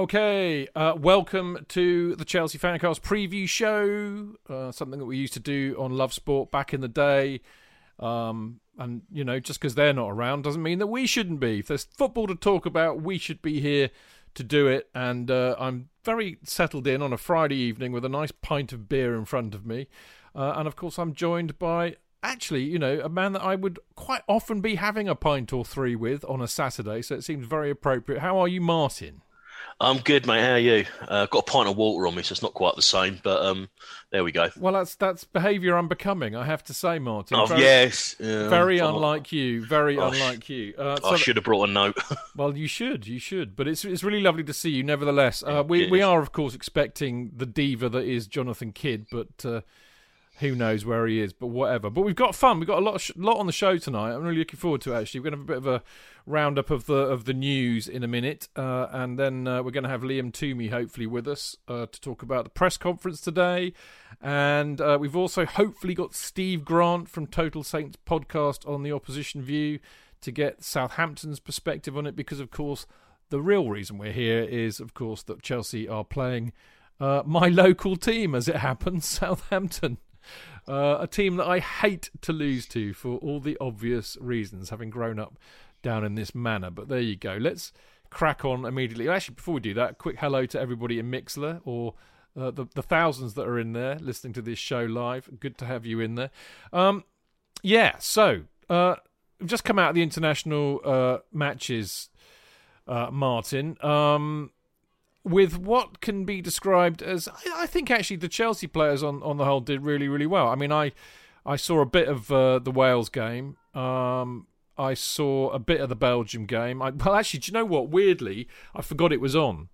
Okay, welcome to the Chelsea Fancast preview show, something that we used to do on Love Sport back in the day. And, you know, just because they're not around doesn't mean that we shouldn't be. If there's football to talk about, we should be here to do it. And I'm very settled in on a Friday evening with a nice pint of beer in front of me. And, of course, I'm joined by, actually, you know, a man that I would quite often be having a pint or three with on a Saturday. So it seems very appropriate. How are you, Martin? I'm good, mate. How are you? I've got a pint of water on me, so it's not quite the same, but there we go. Well, that's behaviour unbecoming, I have to say, Martin. Oh, very, yes. Yeah, very unlike you. Very unlike you. I should have brought a note. Well, you should. But it's really lovely to see you, nevertheless. We are, of course, expecting the diva that is Jonathan Kidd, but who knows where he is, but whatever. But we've got fun. We've got a lot on the show tonight. I'm really looking forward to it, actually. We're going to have a bit of a roundup of the news in a minute. And then we're going to have Liam Toomey, hopefully, with us to talk about the press conference today. And we've also hopefully got Steve Grant from Total Saints podcast on the opposition view to get Southampton's perspective on it. Because, of course, the real reason we're here is, of course, that Chelsea are playing my local team, as it happens, Southampton. A team that I hate to lose to for all the obvious reasons, having grown up down in this manner. But there you go. Let's crack on immediately. Actually, before we do that, a quick hello to everybody in Mixlr, or the thousands that are in there listening to this show live. Good to have you in there. So we've just come out of the international matches, Martin. With what can be described as, I think actually the Chelsea players on the whole did really, really well. I mean, I saw a bit of the Wales game. I saw a bit of the Belgium game. Do you know what? Weirdly, I forgot it was on.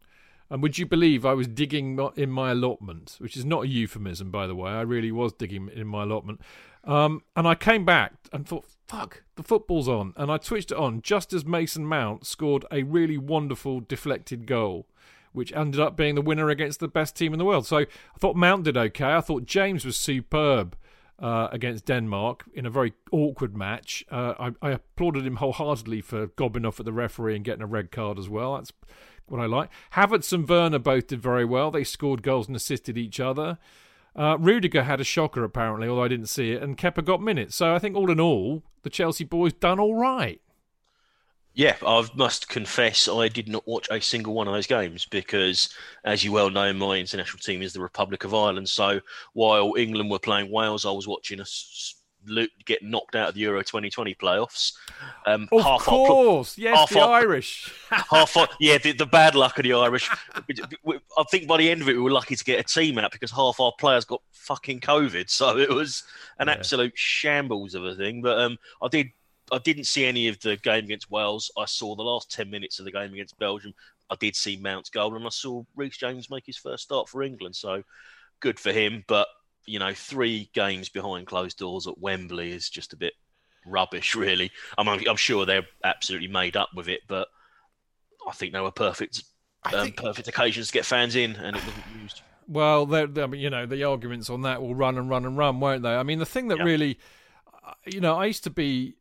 And would you believe I was digging in my allotment, which is not a euphemism, by the way. I really was digging in my allotment. And I came back and thought, fuck, the football's on. And I switched it on just as Mason Mount scored a really wonderful deflected goal, which ended up being the winner against the best team in the world. So I thought Mount did okay. I thought James was superb against Denmark in a very awkward match. I applauded him wholeheartedly for gobbing off at the referee and getting a red card as well. That's what I like. Havertz and Werner both did very well. They scored goals and assisted each other. Rudiger had a shocker, apparently, although I didn't see it. And Kepa got minutes. So I think all in all, the Chelsea boys done all right. Yeah, I must confess I did not watch a single one of those games because, as you well know, my international team is the Republic of Ireland. So while England were playing Wales, I was watching us get knocked out of the Euro 2020 playoffs. Irish. The bad luck of the Irish. I think by the end of it, we were lucky to get a team out because half our players got fucking COVID. So it was an absolute shambles of a thing. But I didn't see any of the game against Wales. I saw the last 10 minutes of the game against Belgium. I did see Mount's goal, and I saw Reece James make his first start for England. So good for him. But, you know, 3 games behind closed doors at Wembley is just a bit rubbish, really. I'm sure they're absolutely made up with it, but I think they were perfect occasions to get fans in, and it wasn't used. Well, the arguments on that will run and run and run, won't they? I mean, the thing that really, you know, I used to be,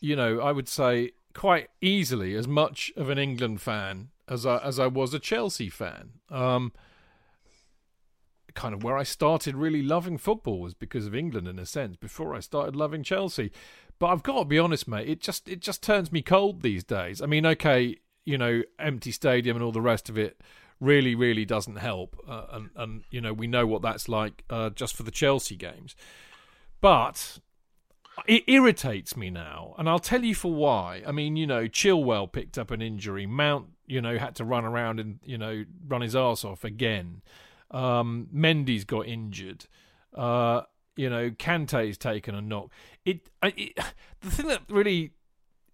you know, I would say quite easily as much of an England fan as I was a Chelsea fan. Kind of where I started really loving football was because of England, in a sense, before I started loving Chelsea. But I've got to be honest, mate, it just turns me cold these days. I mean, okay, you know, empty stadium and all the rest of it really, really doesn't help. And you know, we know what that's like just for the Chelsea games. But it irritates me now, and I'll tell you for why. I mean, you know, Chilwell picked up an injury. Mount, you know, had to run around and, you know, run his arse off again. Mendy's got injured. You know, Kanté's taken a knock. The thing that really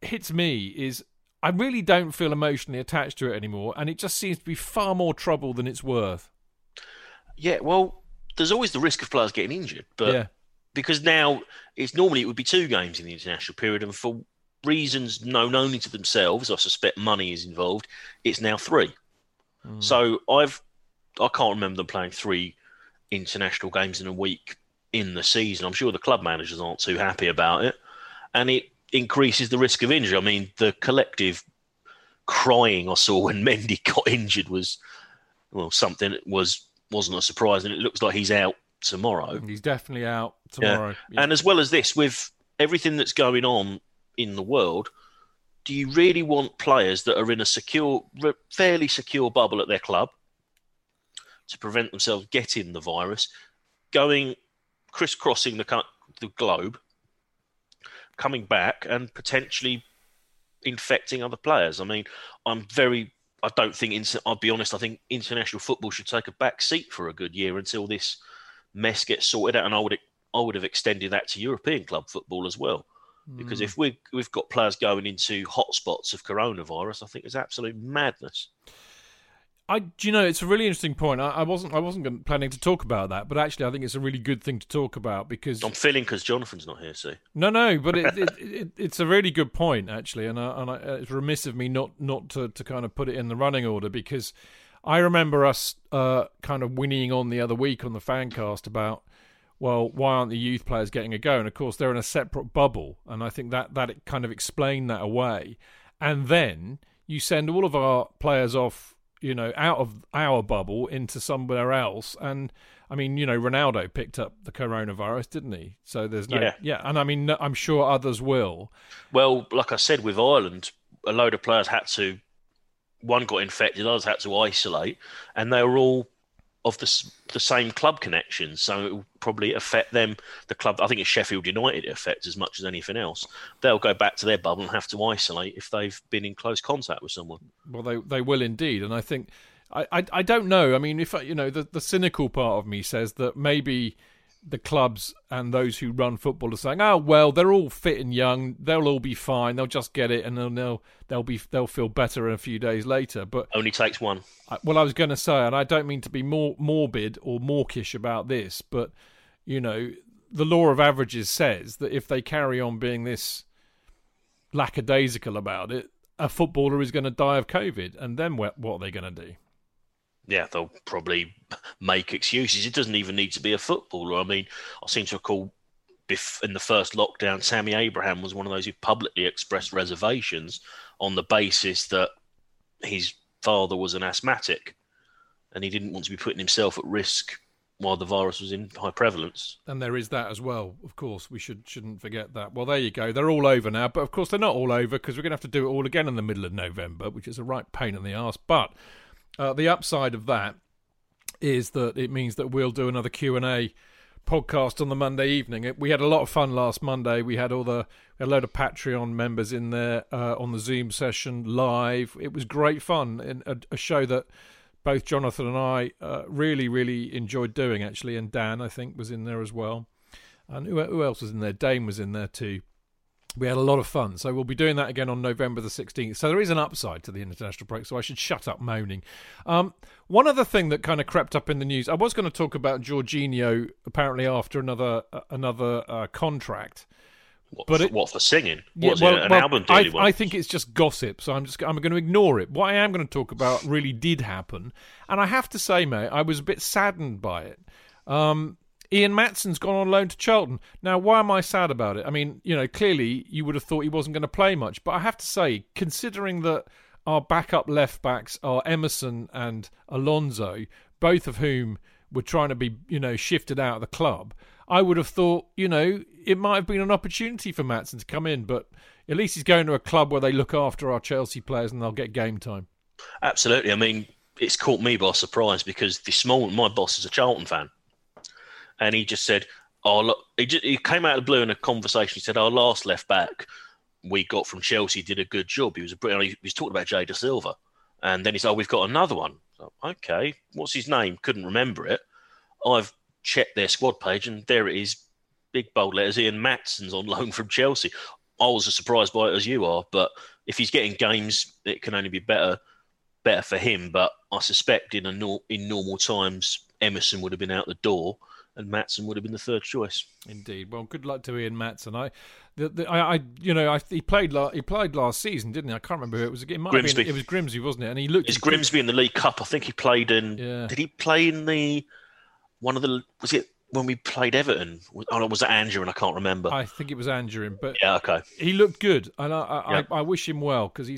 hits me is I really don't feel emotionally attached to it anymore, and it just seems to be far more trouble than it's worth. Yeah, well, there's always the risk of players getting injured, but... Yeah. Because now, it would be 2 games in the international period, and for reasons known only to themselves, I suspect money is involved, it's now 3. Mm. So I can't remember them playing 3 international games in a week in the season. I'm sure the club managers aren't too happy about it, and it increases the risk of injury. I mean, the collective crying I saw when Mendy got injured was, well, something that wasn't a surprise, and it looks like he's out tomorrow. He's definitely out tomorrow. Yeah. Yeah. And as well as this, with everything that's going on in the world, do you really want players that are in a secure, fairly secure bubble at their club to prevent themselves getting the virus, going crisscrossing the globe, coming back and potentially infecting other players? I mean, I don't think, I'll be honest, I think international football should take a back seat for a good year until this mess gets sorted out. And I would have extended that to European club football as well. Because if we've got players going into hotspots of coronavirus, I think it's absolute madness. It's a really interesting point. I wasn't planning to talk about that, but actually, I think it's a really good thing to talk about because I'm feeling because Jonathan's not here. See, no, but it's a really good point actually, and it's remiss of me not to kind of put it in the running order because I remember us kind of whinnying on the other week on the Fancast about, well, why aren't the youth players getting a go? And of course, they're in a separate bubble, and I think that it kind of explained that away. And then you send all of our players off, you know, out of our bubble into somewhere else. And, I mean, you know, Ronaldo picked up the coronavirus, didn't he? So there's no... Yeah, and I mean, I'm sure others will. Well, like I said, with Ireland, a load of players had to... One got infected, others had to isolate, and they were all of the same club connections, so it will probably affect them. The club, I think it's Sheffield United it affects as much as anything else. They'll go back to their bubble and have to isolate if they've been in close contact with someone. Well, they will indeed, and I think I don't know. I mean, if you know, the cynical part of me says that maybe the clubs and those who run football are saying, "Oh well, they're all fit and young; they'll all be fine. They'll just get it, and they'll feel better a few days later." But only takes one. I was going to say, and I don't mean to be more morbid or mawkish about this, but you know, the law of averages says that if they carry on being this lackadaisical about it, a footballer is going to die of COVID, and then what are they going to do? Yeah, they'll probably make excuses. It doesn't even need to be a footballer. I mean, I seem to recall in the first lockdown, Tammy Abraham was one of those who publicly expressed reservations on the basis that his father was an asthmatic and he didn't want to be putting himself at risk while the virus was in high prevalence. And there is that as well, of course. We shouldn't forget that. Well, there you go. They're all over now. But, of course, they're not all over because we're going to have to do it all again in the middle of November, which is a right pain in the arse. But... the upside of that is that it means that we'll do another Q&A podcast on the Monday evening. We had a lot of fun last Monday. We had a load of Patreon members in there on the Zoom session live. It was great fun, and a show that both Jonathan and I really, really enjoyed doing, actually, and Dan, I think, was in there as well. And who else was in there? Dane was in there too. We had a lot of fun, so we'll be doing that again on November the 16th. So there is an upside to the international break, so I should shut up moaning. One other thing that kind of crept up in the news, I was going to talk about Jorginho apparently after another contract. What for singing? Album daily one? I think it's just gossip, so I'm going to ignore it. What I am going to talk about really did happen, and I have to say, mate, I was a bit saddened by it. Ian Maatsen's gone on loan to Charlton. Now, why am I sad about it? I mean, you know, clearly you would have thought he wasn't going to play much. But I have to say, considering that our backup left-backs are Emerson and Alonso, both of whom were trying to be, you know, shifted out of the club, I would have thought, you know, it might have been an opportunity for Maatsen to come in. But at least he's going to a club where they look after our Chelsea players and they'll get game time. Absolutely. I mean, it's caught me by surprise because this morning my boss is a Charlton fan. And he just said, "Oh look!" He came out of the blue in a conversation. He said, "Our last left back we got from Chelsea did a good job. He was talking about Jada Silva, and then he said, "Oh, we've got another one." So, okay, what's his name? Couldn't remember it. I've checked their squad page, and there it is, big bold letters: Ian Maatsen's on loan from Chelsea. I was as surprised by it as you are, but if he's getting games, it can only be better for him. But I suspect in normal times, Emerson would have been out the door. And Maatsen would have been the third choice. Indeed. Well, good luck to Ian Maatsen. He played last season, didn't he? I can't remember who it was. It might Grimsby. Have been, it was Grimsby, wasn't it? And he looked. It's Grimsby in the League Cup. I think he played in. Yeah. Did he play in the one of the? Was it when we played Everton. Oh, was that Andrew? And I can't remember. I think it was Andrew, but yeah, okay. He looked good, and I wish him well because he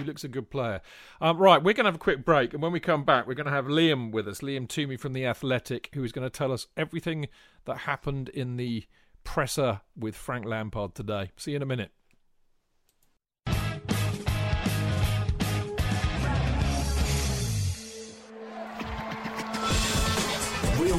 looks a good player. Right, we're going to have a quick break, and when we come back, we're going to have Liam with us, Liam Toomey from The Athletic, who is going to tell us everything that happened in the presser with Frank Lampard today. See you in a minute. Real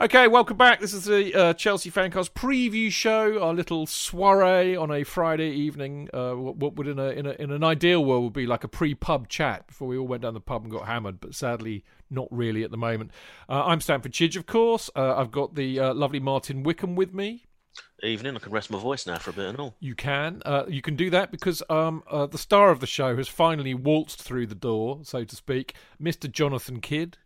Okay, welcome back. This is the Chelsea Fancast preview show, our little soiree on a Friday evening. What would in an ideal world would be like a pre-pub chat before we all went down the pub and got hammered, but sadly not really at the moment. I'm Stanford Chidge, of course. I've got the lovely Martin Wickham with me. Evening. I can rest my voice now for a bit and all. You can do that because the star of the show has finally waltzed through the door, so to speak, Mr. Jonathan Kidd.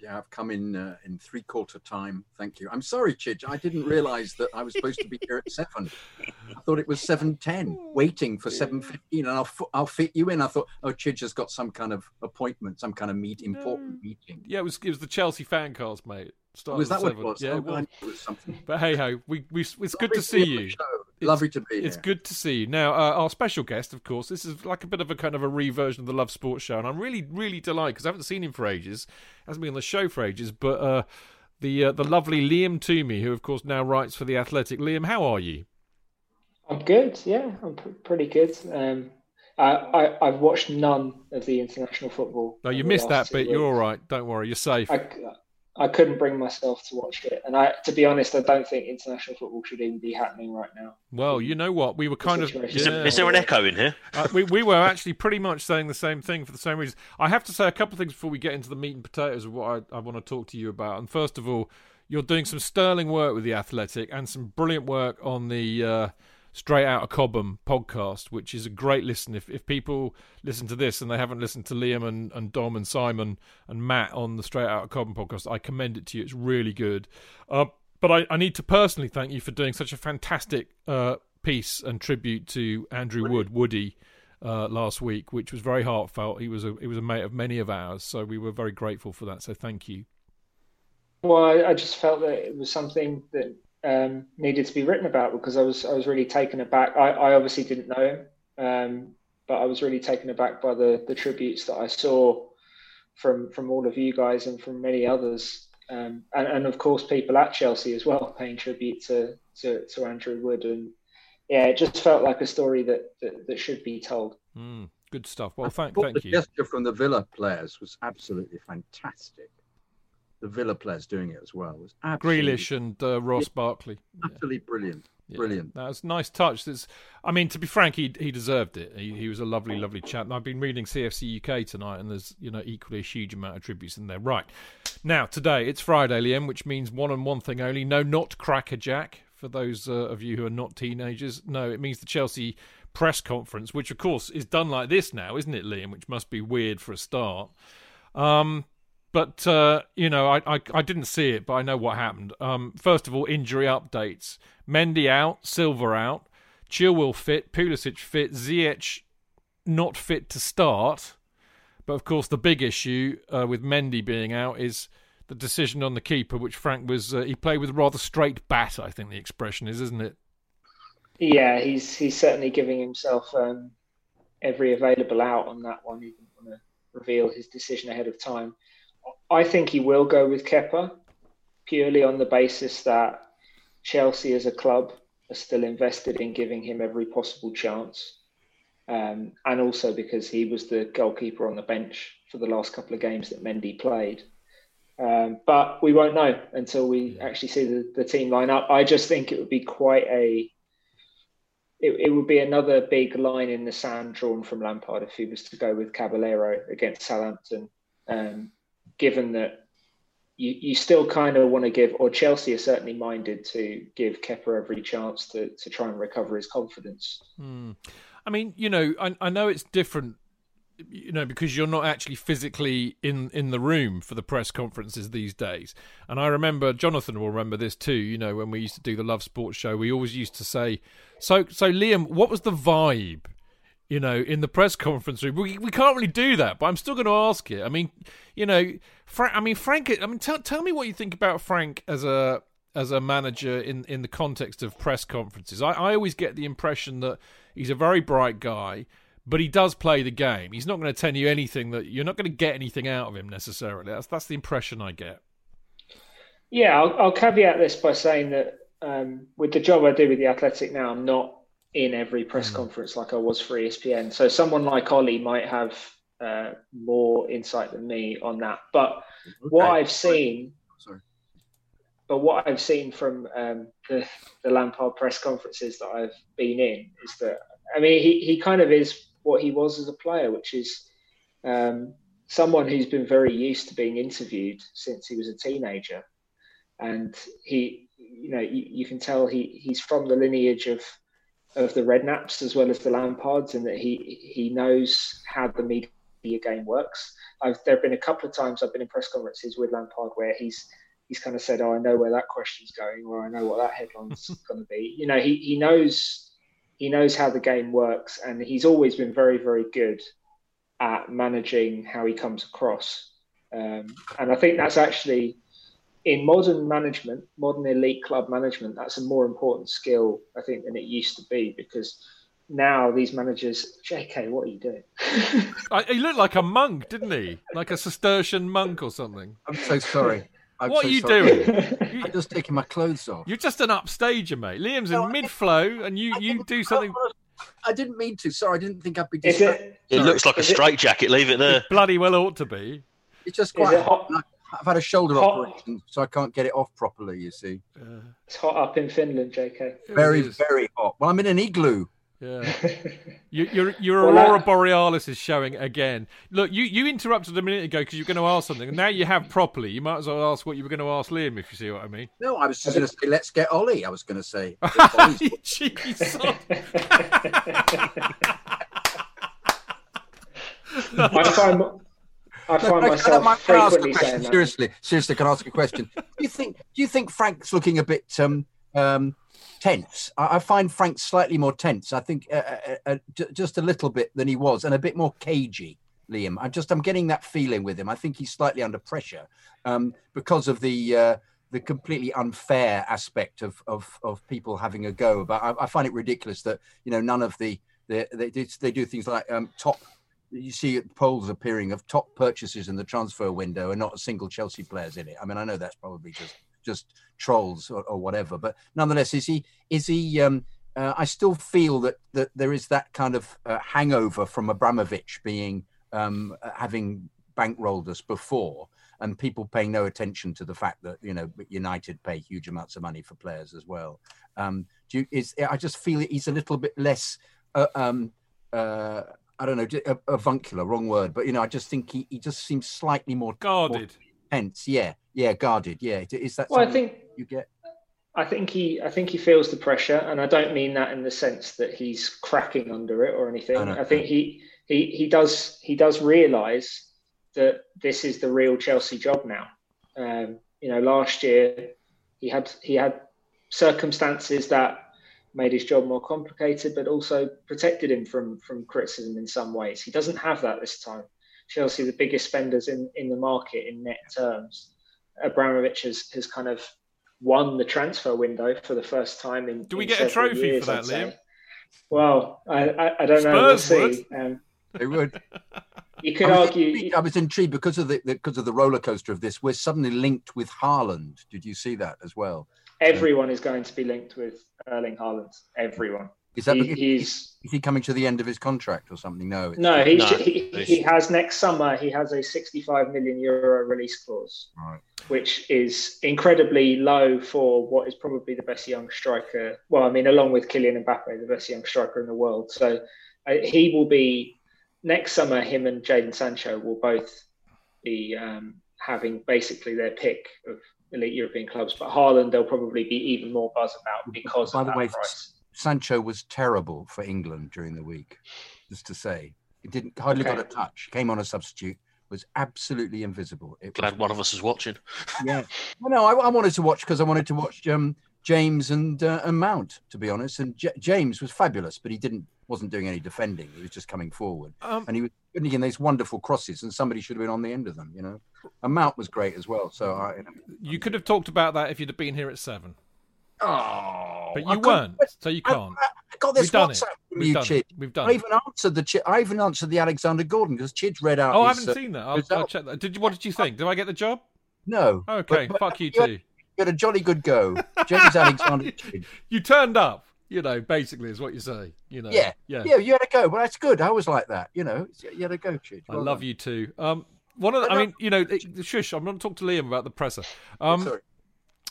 Yeah, I've come in three-quarter time. Thank you. I'm sorry, Chidge. I didn't realise that I was supposed to be here at 7. I thought it was 7:10, waiting for 7:15, and I'll fit you in. I thought, Chidge has got some kind of appointment, some kind of important meeting. Yeah, it was the Chelsea Fancast, mate. Was that what it was? Yeah, it was something. But hey-ho, it's good to see you. Lovely to be here. It's good to see you. Now, our special guest, of course, this is like a bit of a kind of a reversion of the Love Sports show, and I'm really, really delighted because I haven't seen him for ages. Hasn't been on the show for ages, but the lovely Liam Toomey, who, of course, now writes for The Athletic. Liam, how are you? I'm good, yeah. I'm pretty good. I've watched none of the international football. No, you missed that bit. You're all right. Don't worry. You're safe. I couldn't bring myself to watch it. And to be honest, I don't think international football should even be happening right now. Well, you know what? We were kind of... Is there an echo in here? we were actually pretty much saying the same thing for the same reasons. I have to say a couple of things before we get into the meat and potatoes of what I want to talk to you about. And first of all, you're doing some sterling work with The Athletic and some brilliant work on the Straight Outta Cobham podcast, which is a great listen. If people listen to this and they haven't listened to Liam and Dom and Simon and Matt on the Straight Outta Cobham podcast, I commend it to you. It's really good. But I need to personally thank you for doing such a fantastic piece and tribute to Andrew Wood, Woody, last week, which was very heartfelt. He was a mate of many of ours, so we were very grateful for that. So thank you. Well, I just felt that it was something that needed to be written about because I was really taken aback. I obviously didn't know him, but I was really taken aback by the tributes that I saw from all of you guys and from many others, and of course people at Chelsea as well paying tribute to Andrew Wood, and yeah, it just felt like a story that should be told. Good stuff. Well, thank you. The gesture from the Villa players was absolutely fantastic. The Villa players doing it as well. It was Grealish and Ross Barkley. Absolutely brilliant. Yeah. Brilliant. That was a nice touch. To be frank, he deserved it. He was a lovely, lovely chap. And I've been reading CFC UK tonight, and there's equally a huge amount of tributes in there. Right. Now, today, it's Friday, Liam, which means one thing only. No, not Cracker Jack, for those of you who are not teenagers. No, it means the Chelsea press conference, which, of course, is done like this now, isn't it, Liam? Which must be weird for a start. But, I didn't see it, but I know what happened. First of all, injury updates. Mendy out, Silva out, Chilwell fit, Pulisic fit, Ziyech not fit to start. But, of course, the big issue with Mendy being out is the decision on the keeper, which Frank was... he played with a rather straight bat, I think the expression is, isn't it? Yeah, he's certainly giving himself every available out on that one. He didn't want to reveal his decision ahead of time. I think he will go with Kepa purely on the basis that Chelsea as a club are still invested in giving him every possible chance. And also because he was the goalkeeper on the bench for the last couple of games that Mendy played. But we won't know until we actually see the team line up. I just think it would be it would be another big line in the sand drawn from Lampard if he was to go with Caballero against Southampton. Given that you still kind of want to give, or Chelsea are certainly minded to give Kepa every chance to try and recover his confidence. I mean, you know, I know it's different, you know, because you're not actually physically in the room for the press conferences these days. And I remember, Jonathan will remember this too, you know, when we used to do the Love Sports show, we always used to say, so Liam, what was the vibe, you know, in the press conference room? We can't really do that, but I'm still going to ask it. I mean, you know, Frank, tell me what you think about Frank as a manager in the context of press conferences. I always get the impression that he's a very bright guy, but he does play the game. He's not going to tell you anything that you're not going to get anything out of him necessarily. That's the impression I get. Yeah, I'll caveat this by saying that with the job I do with The Athletic now, I'm not in every press conference like I was for ESPN. So someone like Ollie might have more insight than me on that. But what I've seen from the Lampard press conferences that I've been in is that, I mean, he kind of is what he was as a player, which is someone who's been very used to being interviewed since he was a teenager. And he, you know, you can tell he's from the lineage of the Redknapps as well as the Lampards, and that he knows how the media game works. There have been a couple of times I've been in press conferences with Lampard where he's kind of said, oh, I know where that question's going, or I know what that headline's going to be. You know, he knows how the game works, and he's always been very, very good at managing how he comes across. And I think that's actually, in modern management, modern elite club management, that's a more important skill, I think, than it used to be, because now these managers, JK, what are you doing? He looked like a monk, didn't he? Like a Cistercian monk or something. I'm so sorry. What are you doing? I'm just taking my clothes off. You're just an upstager, mate. Liam's in mid-flow, and you do something. I didn't mean to. Sorry, I didn't think I'd be distracted. It looks like a straitjacket. Leave it there. It bloody well ought to be. It's just quite hot. I've had a shoulder operation, so I can't get it off properly, you see. Yeah. It's hot up in Finland, JK. Very, very hot. Well, I'm in an igloo. Yeah. Your Aurora Borealis is showing again. Look, you interrupted a minute ago because you were going to ask something, and now you have properly. You might as well ask what you were going to ask Liam, if you see what I mean. No, I was just going to say, let's get Ollie. I was going to say. Jesus. I find myself frequently saying that. Seriously, can I ask a question? Do you think Frank's looking a bit tense? I find Frank slightly more tense, I think, just a little bit than he was, and a bit more cagey, Liam. I'm getting that feeling with him. I think he's slightly under pressure because of the completely unfair aspect of people having a go. But I find it ridiculous that, you know, none of they do things like top. You see polls appearing of top purchases in the transfer window, and not a single Chelsea player's in it. I mean, I know that's probably just trolls or whatever, but nonetheless, is he I still feel that there is that kind of hangover from Abramovich being having bankrolled us before, and people paying no attention to the fact that, you know, United pay huge amounts of money for players as well. I just feel that he's a little bit less I don't know, avuncular, wrong word, but, you know, I just think he just seems slightly more guarded, tense. Yeah, guarded. Yeah, is that? Well, I think you get. I think he feels the pressure, and I don't mean that in the sense that he's cracking under it or anything. I think he does realise that this is the real Chelsea job now. You know, last year he had circumstances that made his job more complicated, but also protected him from criticism in some ways. He doesn't have that this time. Chelsea, the biggest spenders in the market in net terms. Abramovich has kind of won the transfer window for the first time in. Do we get a trophy years, for that, Liam? Well, I don't know. Spurs we'll see. They would. You could argue. I was intrigued because of the roller coaster of this. We're suddenly linked with Haaland. Did you see that as well? Everyone is going to be linked with Erling Haaland. Everyone. Is that is he coming to the end of his contract or something? He has next summer. He has a 65 million euro release clause, right, which is incredibly low for what is probably the best young striker. Well, I mean, along with Kylian Mbappe, the best young striker in the world. So he will be next summer. Him and Jadon Sancho will both be having basically their pick of elite European clubs, but Haaland they'll probably be even more buzz about because. By the way, price. Sancho was terrible for England during the week, just to say. It didn't hardly got a touch. Came on a substitute, was absolutely invisible. Glad one of us is watching. Yeah. Well, no, I wanted to watch because I wanted to watch James and Mount, to be honest. And James was fabulous, but he wasn't doing any defending. He was just coming forward, and he was putting in these wonderful crosses, and somebody should have been on the end of them, you know. And Mount was great as well. So you could have talked about that if you'd have been here at 7. Oh, but you weren't, so you can't. I got this WhatsApp from you, Chid. We've done. I even answered the Alexander Gordon because Chid's read out. Oh, I haven't seen that. I'll check that. What did you think? Did I get the job? No. Okay, but fuck you too. You had a jolly good go, James Alexander. Chid. You turned up. You know, basically, is what you say. You know. Yeah. You had a go. Well, that's good. I was like that. You know, you had a go, Chid. Well, I love you too. Shush. I'm going to talk to Liam about the presser. Sorry.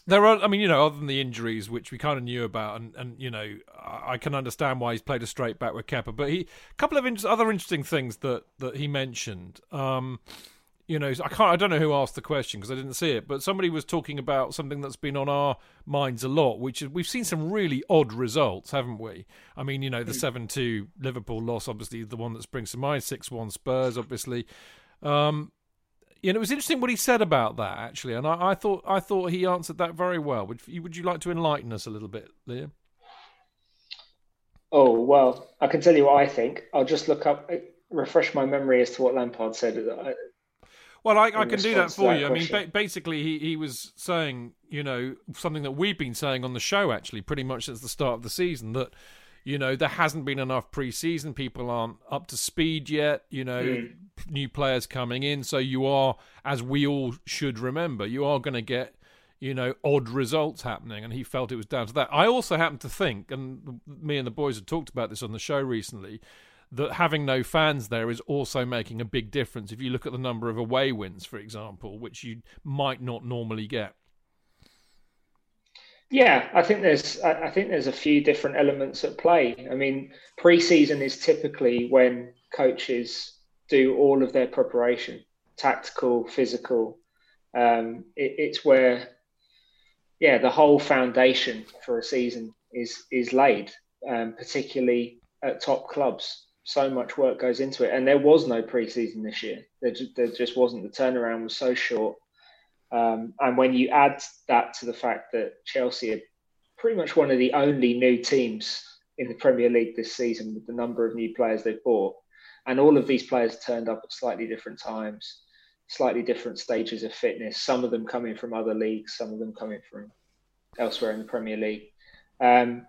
There are, other than the injuries, which we kind of knew about, and I can understand why he's played a straight back with Kepa. But a couple of other interesting things that he mentioned. I don't know who asked the question because I didn't see it, but somebody was talking about something that's been on our minds a lot, which is we've seen some really odd results, haven't we? I mean, the 7-2 Liverpool loss, obviously, the one that springs to mind. 6-1 Spurs, obviously. It was interesting what he said about that actually, and I thought he answered that very well. Would you like to enlighten us a little bit, Liam? Oh well, I can tell you what I think. I'll just look up, refresh my memory as to what Lampard said. Well, I can do that for you. Question. I mean, basically, he was saying something that we've been saying on the show actually pretty much since the start of the season that. There hasn't been enough pre-season. People aren't up to speed yet, new players coming in. So you are, as we all should remember, you are going to get, odd results happening. And he felt it was down to that. I also happen to think, and me and the boys have talked about this on the show recently, that having no fans there is also making a big difference. If you look at the number of away wins, for example, which you might not normally get. Yeah, I think there's a few different elements at play. I mean, pre-season is typically when coaches do all of their preparation, tactical, physical. It's where, the whole foundation for a season is laid, particularly at top clubs. So much work goes into it, and there was no pre-season this year. There just wasn't. The turnaround was so short. And when you add that to the fact that Chelsea are pretty much one of the only new teams in the Premier League this season with the number of new players they've bought, and all of these players turned up at slightly different times, slightly different stages of fitness, some of them coming from other leagues, some of them coming from elsewhere in the Premier League,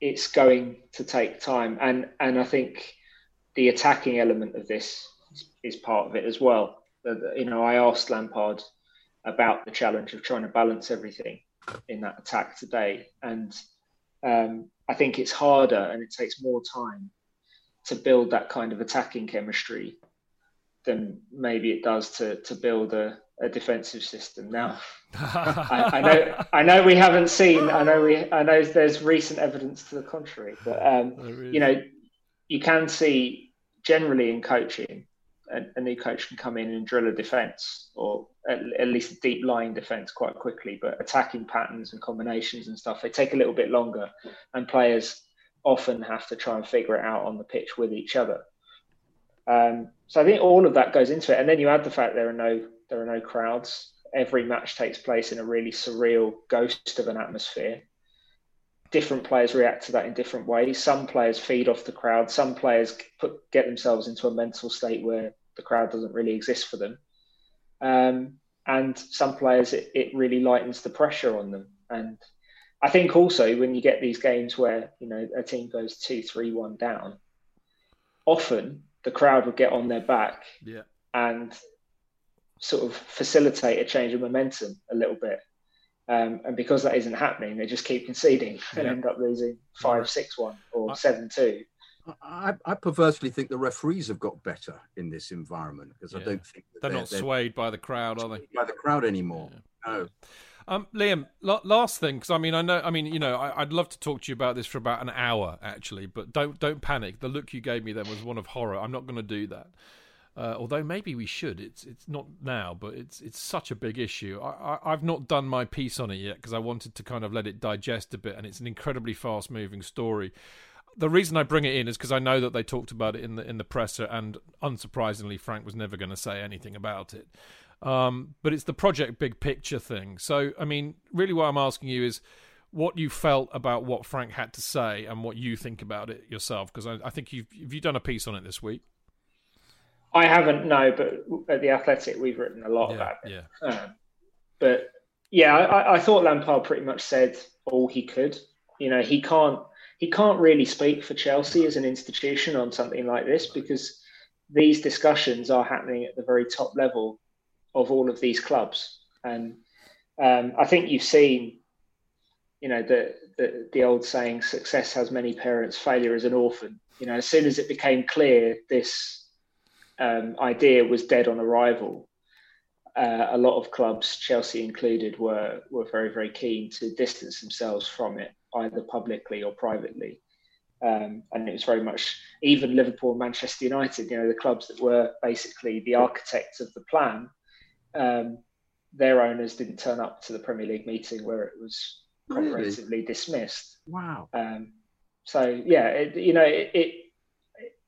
it's going to take time. And I think the attacking element of this is part of it as well. I asked Lampard about the challenge of trying to balance everything in that attack today. And I think it's harder and it takes more time to build that kind of attacking chemistry than maybe it does to build a defensive system. Now, I know we haven't seen. I know there's recent evidence to the contrary, but you can see generally in coaching. A new coach can come in and drill a defence, or at least a deep-lying defence quite quickly, but attacking patterns and combinations and stuff, they take a little bit longer, and players often have to try and figure it out on the pitch with each other. So I think all of that goes into it. And then you add the fact there are no crowds. Every match takes place in a really surreal ghost of an atmosphere. Different players react to that in different ways. Some players feed off the crowd. Some players get themselves into a mental state where the crowd doesn't really exist for them. And some players, it really lightens the pressure on them. And I think also when you get these games where, a team goes 2-3-1 down, often the crowd will get on their back and sort of facilitate a change of momentum a little bit. And because that isn't happening, they just keep conceding and end up losing 5-6-1 or 7-2. I perversely think the referees have got better in this environment because I don't think they're swayed by the crowd, are they? By the crowd anymore. Yeah. No. Liam, last thing, because I'd love to talk to you about this for about an hour actually, but don't panic. The look you gave me then was one of horror. I'm not going to do that. Although maybe we should. It's not now, but it's such a big issue. I've not done my piece on it yet because I wanted to kind of let it digest a bit, and it's an incredibly fast-moving story. The reason I bring it in is because I know that they talked about it in the presser, and unsurprisingly, Frank was never going to say anything about it. But it's the Project Big Picture thing. So, I mean, really what I'm asking you is what you felt about what Frank had to say and what you think about it yourself, because I think have you done a piece on it this week? I haven't, no, but at The Athletic, we've written a lot about it. Yeah. But, yeah, I thought Lampard pretty much said all he could. You know, he can't really speak for Chelsea as an institution on something like this, because these discussions are happening at the very top level of all of these clubs. And I think you've seen, you know, the old saying, success has many parents, failure is an orphan. You know, as soon as it became clear this idea was dead on arrival, a lot of clubs, Chelsea included, were very, very keen to distance themselves from it, either publicly or privately. And it was very much, even Liverpool and Manchester United, you know, the clubs that were basically the architects of the plan, their owners didn't turn up to the Premier League meeting where it was comprehensively dismissed. Wow. So, yeah, it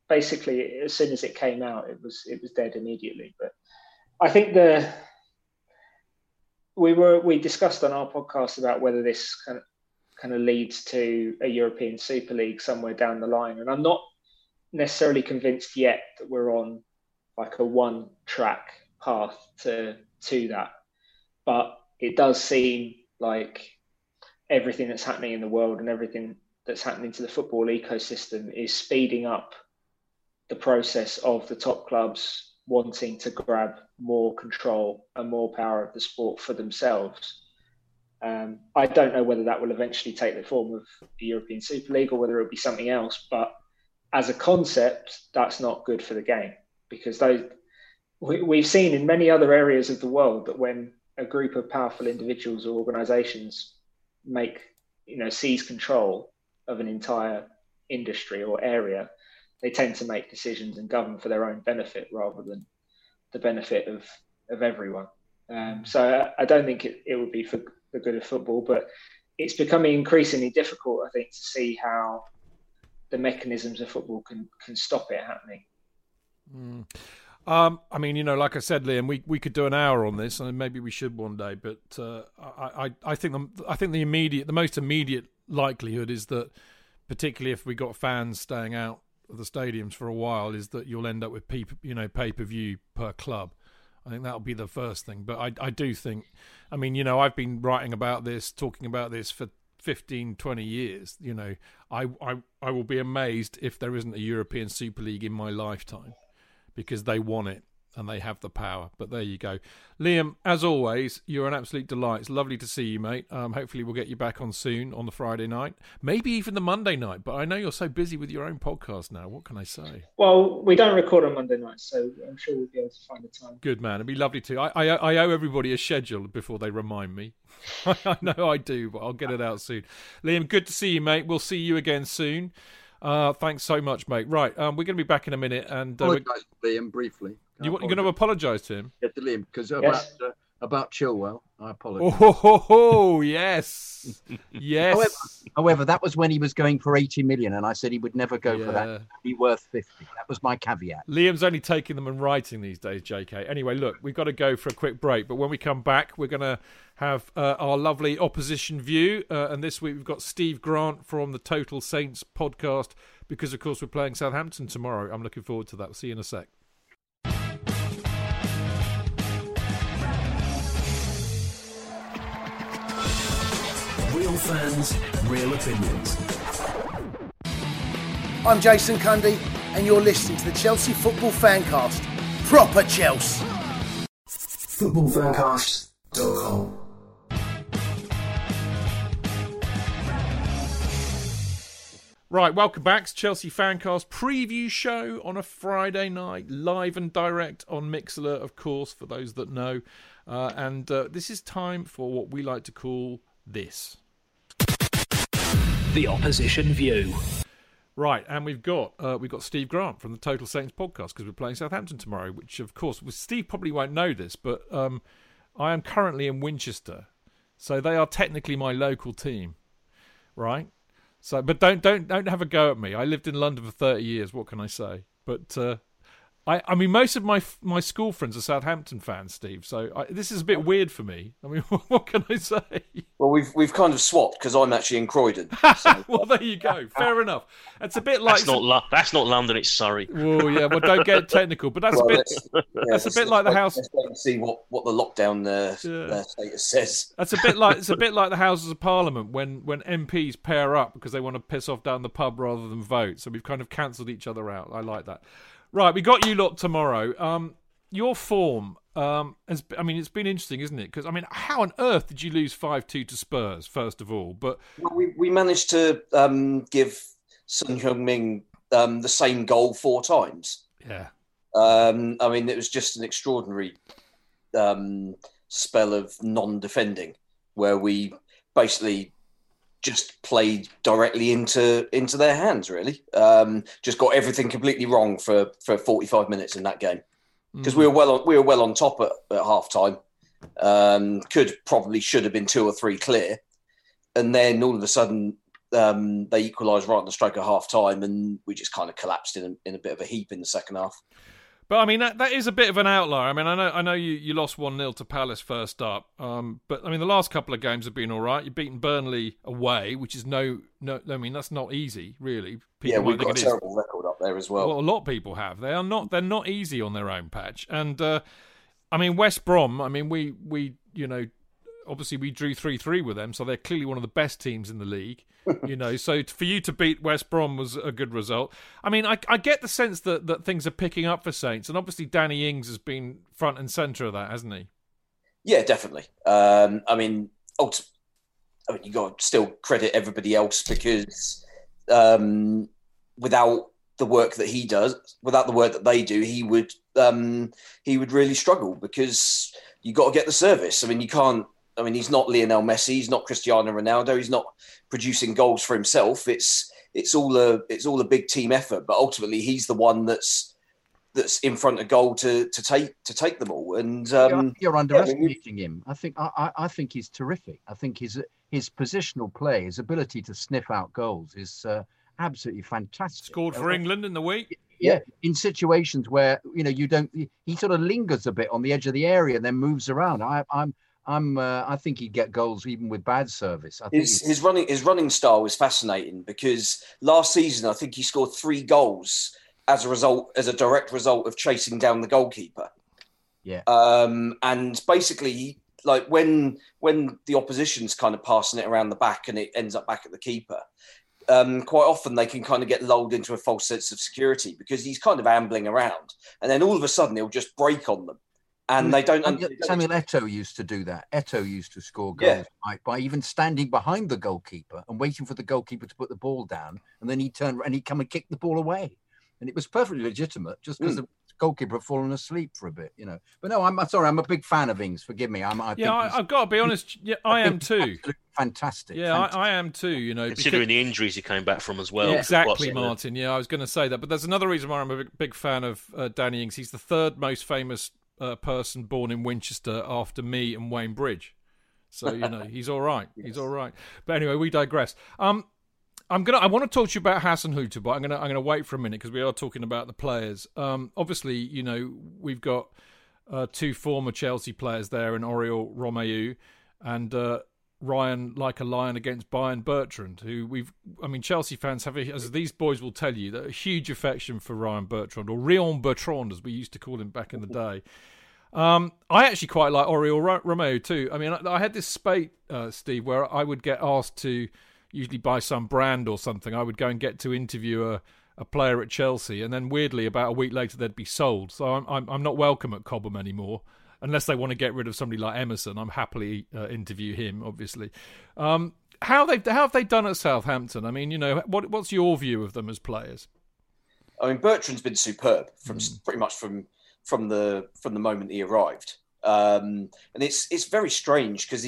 basically, as soon as it came out, it was dead immediately. But I think we discussed on our podcast about whether this kind of leads to a European Super League somewhere down the line. And I'm not necessarily convinced yet that we're on like a one track path to that, but it does seem like everything that's happening in the world and everything that's happening to the football ecosystem is speeding up the process of the top clubs wanting to grab more control and more power of the sport for themselves. I don't know whether that will eventually take the form of the European Super League or whether it'll be something else, but as a concept, that's not good for the game, because we've seen in many other areas of the world that when a group of powerful individuals or organisations seize control of an entire industry or area, they tend to make decisions and govern for their own benefit rather than the benefit of everyone. So I don't think it would be for the good of football, but it's becoming increasingly difficult, I think, to see how the mechanisms of football can stop it happening. Mm. I mean, you know, like I said, Liam, we could do an hour on this, and maybe we should one day. But I think the most immediate likelihood is that, particularly if we got fans staying out of the stadiums for a while, is that you'll end up with pay-per-view per club. I think that'll be the first thing. But I do think, I mean, you know, I've been writing about this, talking about this for 15, 20 years. You know, I will be amazed if there isn't a European Super League in my lifetime, because they want it and they have the power. But there you go. Liam, as always, you're an absolute delight. It's lovely to see you, mate. Hopefully we'll get you back on soon on the Friday night, maybe even the Monday night. But I know you're so busy with your own podcast now. What can I say? Well, we don't record on Monday nights, so I'm sure we'll be able to find the time. Good man. It'd be lovely too. I owe everybody a schedule before they remind me. I know I do, but I'll get it out soon. Liam, good to see you, mate. We'll see you again soon. Thanks so much, mate. Right, we're going to be back in a minute. And apologise to Liam briefly. You're going to apologise to him? Yeah, to Liam, because about Chilwell, I apologise. Oh, yes. Yes. However, that was when he was going for 80 million, and I said he would never go for that. It'd be worth 50. That was my caveat. Liam's only taking them and writing these days, JK. Anyway, look, we've got to go for a quick break, but when we come back, we're going to have our lovely opposition view. And this week we've got Steve Grant from the Total Saints podcast, because, of course, we're playing Southampton tomorrow. I'm looking forward to that. We'll see you in a sec. Real fans, real opinions. I'm Jason Cundy, and you're listening to the Chelsea Football Fancast. Proper Chelsea. Footballfancast.com. Right, welcome back. It's Chelsea Fancast preview show on a Friday night, live and direct on Mixlr, of course, for those that know. And this is time for what we like to call this. The Opposition View. Right, and we've got Steve Grant from the Total Saints podcast, because we're playing Southampton tomorrow, which, of course, well, Steve probably won't know this, but I am currently in Winchester, so they are technically my local team, right? So, but don't have a go at me. I lived in London for 30 years. What can I say? But I mean, most of my school friends are Southampton fans, Steve. So this is a bit weird for me. I mean, what can I say? Well, we've kind of swapped, because I'm actually in Croydon. So. Well, there you go. Fair enough. It's a bit like that's not London. It's Surrey. Oh yeah. Well, don't get technical, but that's a bit. That's a bit like the house. Let's see what the lockdown status says. That's a bit like the Houses of Parliament when MPs pair up because they want to piss off down the pub rather than vote. So we've kind of cancelled each other out. I like that. Right, we got you lot tomorrow. Your form, it's been interesting, isn't it? Because, I mean, how on earth did you lose 5-2 to Spurs, first of all? But we managed to give Son Heung-min the same goal four times. Yeah. I mean, it was just an extraordinary spell of non-defending, where we basically just played directly into their hands, really. Just got everything completely wrong for 45 minutes in that game, because we were well on top at half time. Should have been 2 or 3 clear, and then all of a sudden they equalised right on the stroke of half time, and we just kind of collapsed in a bit of a heap in the second half. But I mean that is a bit of an outlier. I mean, I know you lost 1-0 to Palace first up, but I mean the last couple of games have been all right. You've beaten Burnley away, which is no. I mean that's not easy, really. People we've got a terrible record up there as well. Well, a lot of people have. They're not easy on their own patch. And I mean West Brom. I mean we drew 3-3 with them, so they're clearly one of the best teams in the league. So for you to beat West Brom was a good result. I mean, I get the sense that things are picking up for Saints, and obviously Danny Ings has been front and centre of that, hasn't he? Yeah, definitely. You got to still credit everybody else, because without the work that he does, without the work that they do, he would really struggle, because you got to get the service. I mean, you can't. I mean, he's not Lionel Messi. He's not Cristiano Ronaldo. He's not producing goals for himself. It's all a big team effort. But ultimately, he's the one that's in front of goal to take them all. And you're underestimating him. I think he's terrific. I think his positional play, his ability to sniff out goals, is absolutely fantastic. Scored for England in the week. Yeah, in situations where you don't. He sort of lingers a bit on the edge of the area and then moves around. I think he'd get goals even with bad service. I think his running style was fascinating, because last season I think he scored 3 goals as a direct result of chasing down the goalkeeper. Yeah. And basically, like when the opposition's kind of passing it around the back and it ends up back at the keeper, quite often they can kind of get lulled into a false sense of security, because he's kind of ambling around, and then all of a sudden he'll just break on them. And they don't. Samuel Eto'o used to do that. Eto'o used to score goals by even standing behind the goalkeeper and waiting for the goalkeeper to put the ball down, and then he'd turn and he'd come and kick the ball away. And it was perfectly legitimate, just because the goalkeeper had fallen asleep for a bit, But no, I'm sorry. I'm a big fan of Ings. Forgive me. I've got to be honest. Yeah, I am too. Fantastic. Yeah, fantastic. I am too. Considering the injuries he came back from as well. Yeah, exactly, Martin. Yeah, I was going to say that. But there's another reason why I'm a big fan of Danny Ings. He's the third most famous person born in Winchester after me and Wayne Bridge, so he's all right. Yes. He's all right. But anyway, we digress. I want to talk to you about Hassan Hooter, but I'm gonna wait for a minute, because we are talking about the players. Obviously, we've got 2 former Chelsea players there in Oriol Romeu and Ryan like a lion against Ryan Bertrand, who Chelsea fans have, as these boys will tell you, that a huge affection for Ryan Bertrand, or Ryan Bertrand as we used to call him back in the day. I actually quite like Oriol Romeu too. I mean, I had this spate, Steve, where I would get asked to usually buy some brand or something. I would go and get to interview a player at Chelsea, and then weirdly about a week later they'd be sold. So I'm not welcome at Cobham anymore. Unless they want to get rid of somebody like Emerson, I'm happily interview him. Obviously, how have they done at Southampton? I mean, what's your view of them as players? I mean, Bertrand's been superb pretty much from the moment he arrived, and it's very strange, because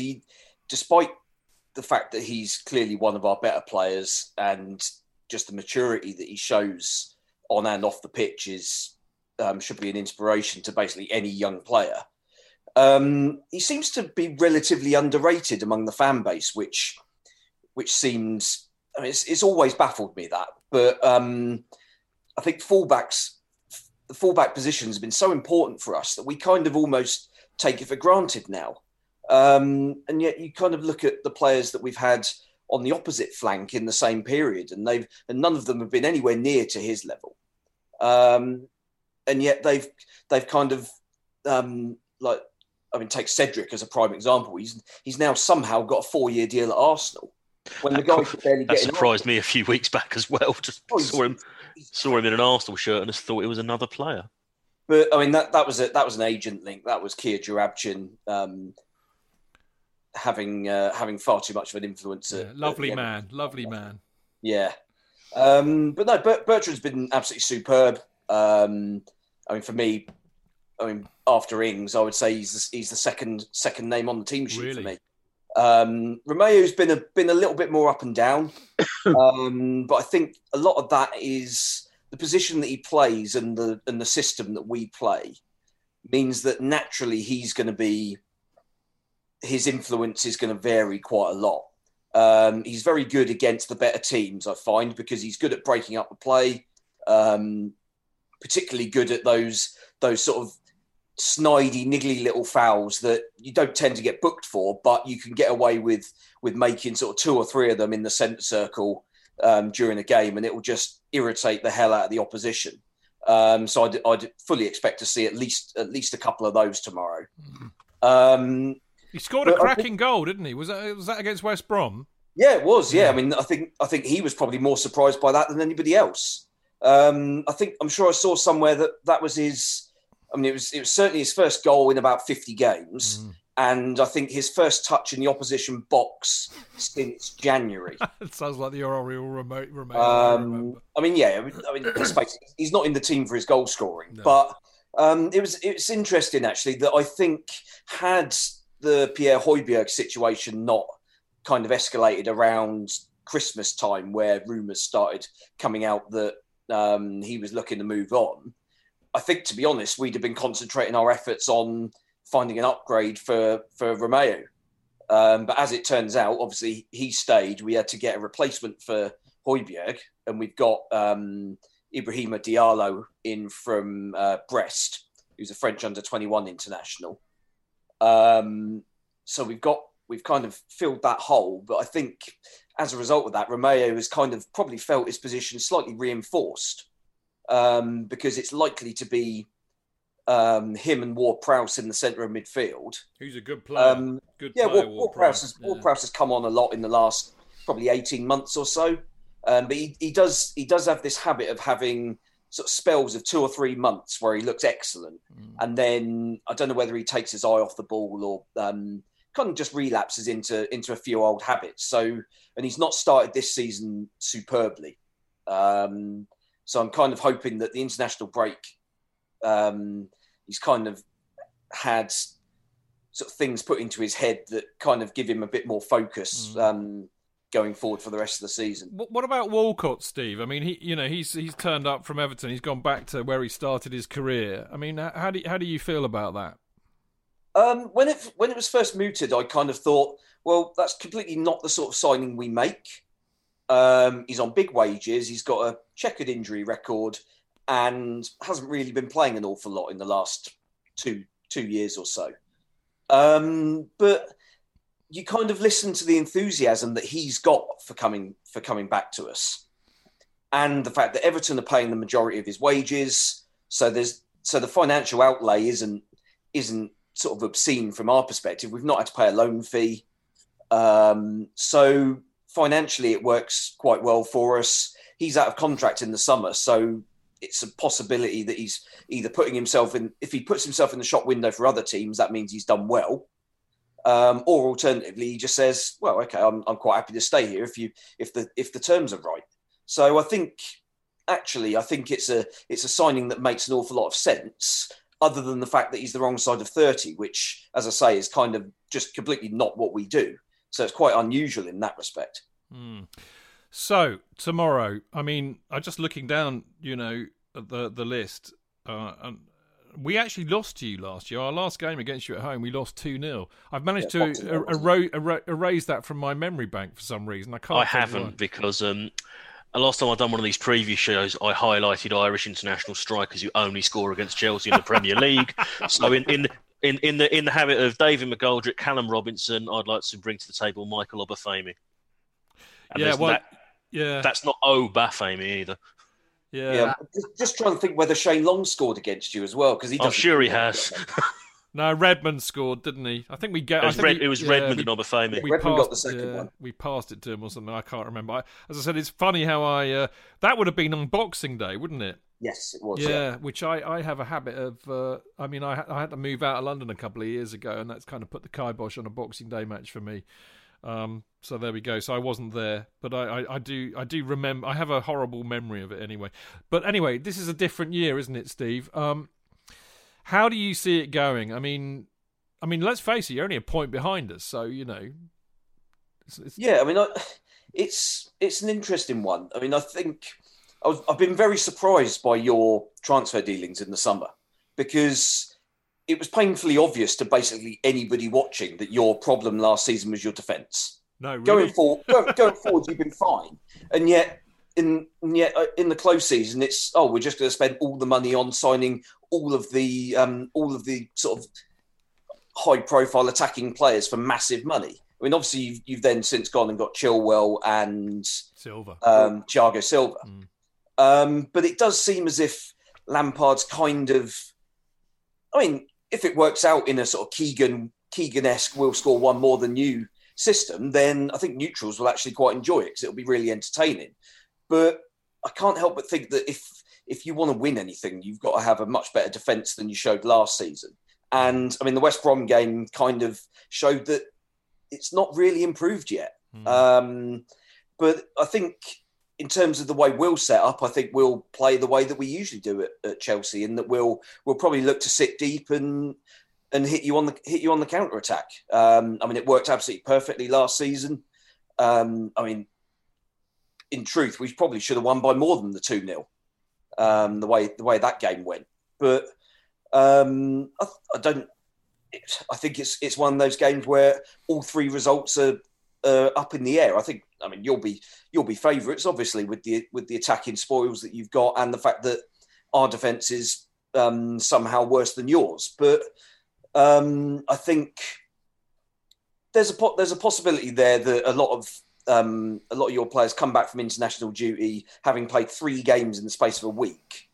despite the fact that he's clearly one of our better players and just the maturity that he shows on and off the pitch is should be an inspiration to basically any young player. He seems to be relatively underrated among the fan base, which seems, I mean, it's always baffled me that, but I think the fullback position has been so important for us that we kind of almost take it for granted now. And yet you kind of look at the players that we've had on the opposite flank in the same period, and none of them have been anywhere near to his level. And yet they've kind of take Cedric as a prime example. He's now somehow got a 4-year deal at Arsenal. When the guy could barely get surprised me a few weeks back as well. Just saw him in an Arsenal shirt and just thought it was another player. But I mean that was an agent link. That was Kier Jurabchin, having far too much of an influence. Yeah, lovely man. Yeah, but no, Bertrand's been absolutely superb. After Ings, I would say he's the second name on the team sheet for me. Romeu's been a little bit more up and down, but I think a lot of that is the position that he plays and the system that we play means that naturally his influence is going to vary quite a lot. He's very good against the better teams, I find, because he's good at breaking up the play, particularly good at those sort of snidey, niggly little fouls that you don't tend to get booked for, but you can get away with making sort of 2 or 3 of them in the centre circle during a game, and it will just irritate the hell out of the opposition. So I'd fully expect to see at least a couple of those tomorrow. He scored a cracking goal, didn't he? Was that against West Brom? Yeah, it was. Yeah, I mean, I think he was probably more surprised by that than anybody else. I'm sure I saw somewhere that was his. I mean, it was certainly his first goal in about 50 games. And I think his first touch in the opposition box since January. It sounds like the Oriol Romeu. He's not in the team for his goal scoring. No. But it's interesting, actually, that I think had the Pierre Højbjerg situation not kind of escalated around Christmas time, where rumours started coming out that he was looking to move on, I think, to be honest, we'd have been concentrating our efforts on finding an upgrade for Romeu. But as it turns out, obviously, he stayed. We had to get a replacement for Højbjerg, and we've got Ibrahima Diallo in from Brest, who's a French under-21 international. So we've kind of filled that hole. But I think as a result of that, Romeu has kind of probably felt his position slightly reinforced. Because it's likely to be him and Ward-Prowse in the centre of midfield. Who's a good player. Ward-Prowse has come on a lot in the last probably 18 months or so. But he does have this habit of having sort of spells of 2 or 3 months where he looks excellent. And then I don't know whether he takes his eye off the ball or kind of just relapses into a few old habits. So, and he's not started this season superbly. So I'm kind of hoping that the international break, he's kind of had sort of things put into his head that kind of give him a bit more focus going forward for the rest of the season. What about Walcott, Steve? I mean, he's turned up from Everton. He's gone back to where he started his career. I mean, how do you feel about that? When it was first mooted, I kind of thought, well, that's completely not the sort of signing we make. He's on big wages. He's got a checkered injury record and hasn't really been playing an awful lot in the last two years or so. But you kind of listen to the enthusiasm that he's got for coming back to us, and the fact that Everton are paying the majority of his wages. So the financial outlay isn't sort of obscene from our perspective. We've not had to pay a loan fee. So financially, it works quite well for us. He's out of contract in the summer, so it's a possibility that he's either putting himself in. If he puts himself in the shop window for other teams, that means he's done well. Or alternatively, he just says, "Well, okay, I'm quite happy to stay here if the terms are right." So I think it's a signing that makes an awful lot of sense. Other than the fact that he's the wrong side of 30, which, as I say, is kind of just completely not what we do. So it's quite unusual in that respect. So tomorrow, I mean, I'm just looking down, you know, at the list. And we actually lost to you last year. Our last game against you at home, we lost 2-0. I've managed to erase that from my memory bank for some reason. I haven't because the last time I've done one of these preview shows, I highlighted Irish international strikers who only score against Chelsea in the Premier League. So in the habit of David McGoldrick, Callum Robinson, I'd like to bring to the table Michael Obafemi. And that's not Obafemi either. Yeah. Just trying to think whether Shane Long scored against you as well, because I'm sure he has. No, Redmond scored, didn't he? I think we get. It was Redmond and Obafemi. Redmond got the second one. We passed it to him or something. I can't remember. As I said, it's funny how that would have been on Boxing Day, wouldn't it? Yes, it was. Yeah, which I have a habit of. I had to move out of London a couple of years ago, and that's kind of put the kibosh on a Boxing Day match for me. So there we go. So I wasn't there, but I do remember. I have a horrible memory of it anyway. But anyway, this is a different year, isn't it, Steve? How do you see it going? I mean, let's face it, you're only a point behind us, so you know. It's an interesting one. I mean, I think I've been very surprised by your transfer dealings in the summer, because it was painfully obvious to basically anybody watching that your problem last season was your defence. No, really. Going forward, you've been fine, and yet in the close season, it's we're just going to spend all the money on signing all of the sort of high profile attacking players for massive money. I mean, obviously, you've then since gone and got Chilwell and Silva, Thiago Silva, but it does seem as if Lampard's kind of, if it works out in a sort of Keegan-esque, we'll score one more than you system, then I think neutrals will actually quite enjoy it, because it'll be really entertaining. But I can't help but think that if you want to win anything, you've got to have a much better defence than you showed last season. And, the West Brom game kind of showed that it's not really improved yet. But I think in terms of the way we'll set up, I think we'll play the way that we usually do at Chelsea, and that we'll probably look to sit deep and hit you on the counter attack. It worked absolutely perfectly last season. In truth, we probably should have won by more than the 2-0. The way that game went, but I don't. I think it's one of those games where all three results are up in the air. I think, you'll be favourites, obviously, with the attacking spoils that you've got, and the fact that our defence is somehow worse than yours. But I think there's a possibility there that a lot of your players come back from international duty having played 3 games in the space of a week,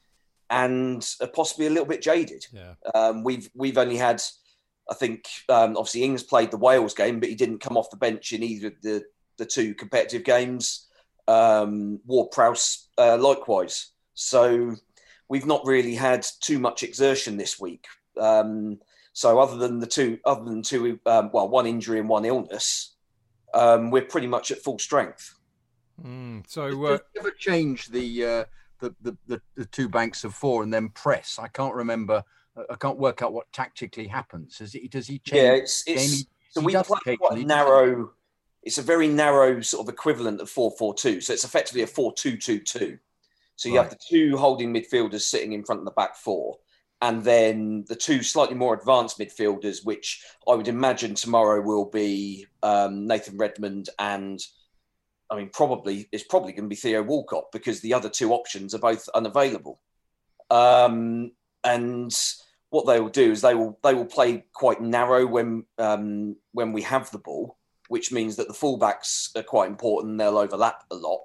and are possibly a little bit jaded. Yeah. We've only had, I think, obviously Ings played the Wales game, but he didn't come off the bench in either of the 2 competitive games. Ward-Prowse, likewise. So we've not really had too much exertion this week. So other than two, one injury and one illness, we're pretty much at full strength. So did you ever change the 2 banks of 4 and then press? I can't remember. I can't work out what tactically happens. Does he change? Yeah, we play quite narrow. It's a very narrow sort of equivalent of 4-4-2. So it's effectively a 4-2-2-2. So you have the 2 holding midfielders sitting in front of the back 4, and then the 2 slightly more advanced midfielders, which I would imagine tomorrow will be Nathan Redmond and, it's probably going to be Theo Walcott, because the other 2 options are both unavailable. And what they will do is they will play quite narrow when we have the ball, which means that the fullbacks are quite important. They'll overlap a lot.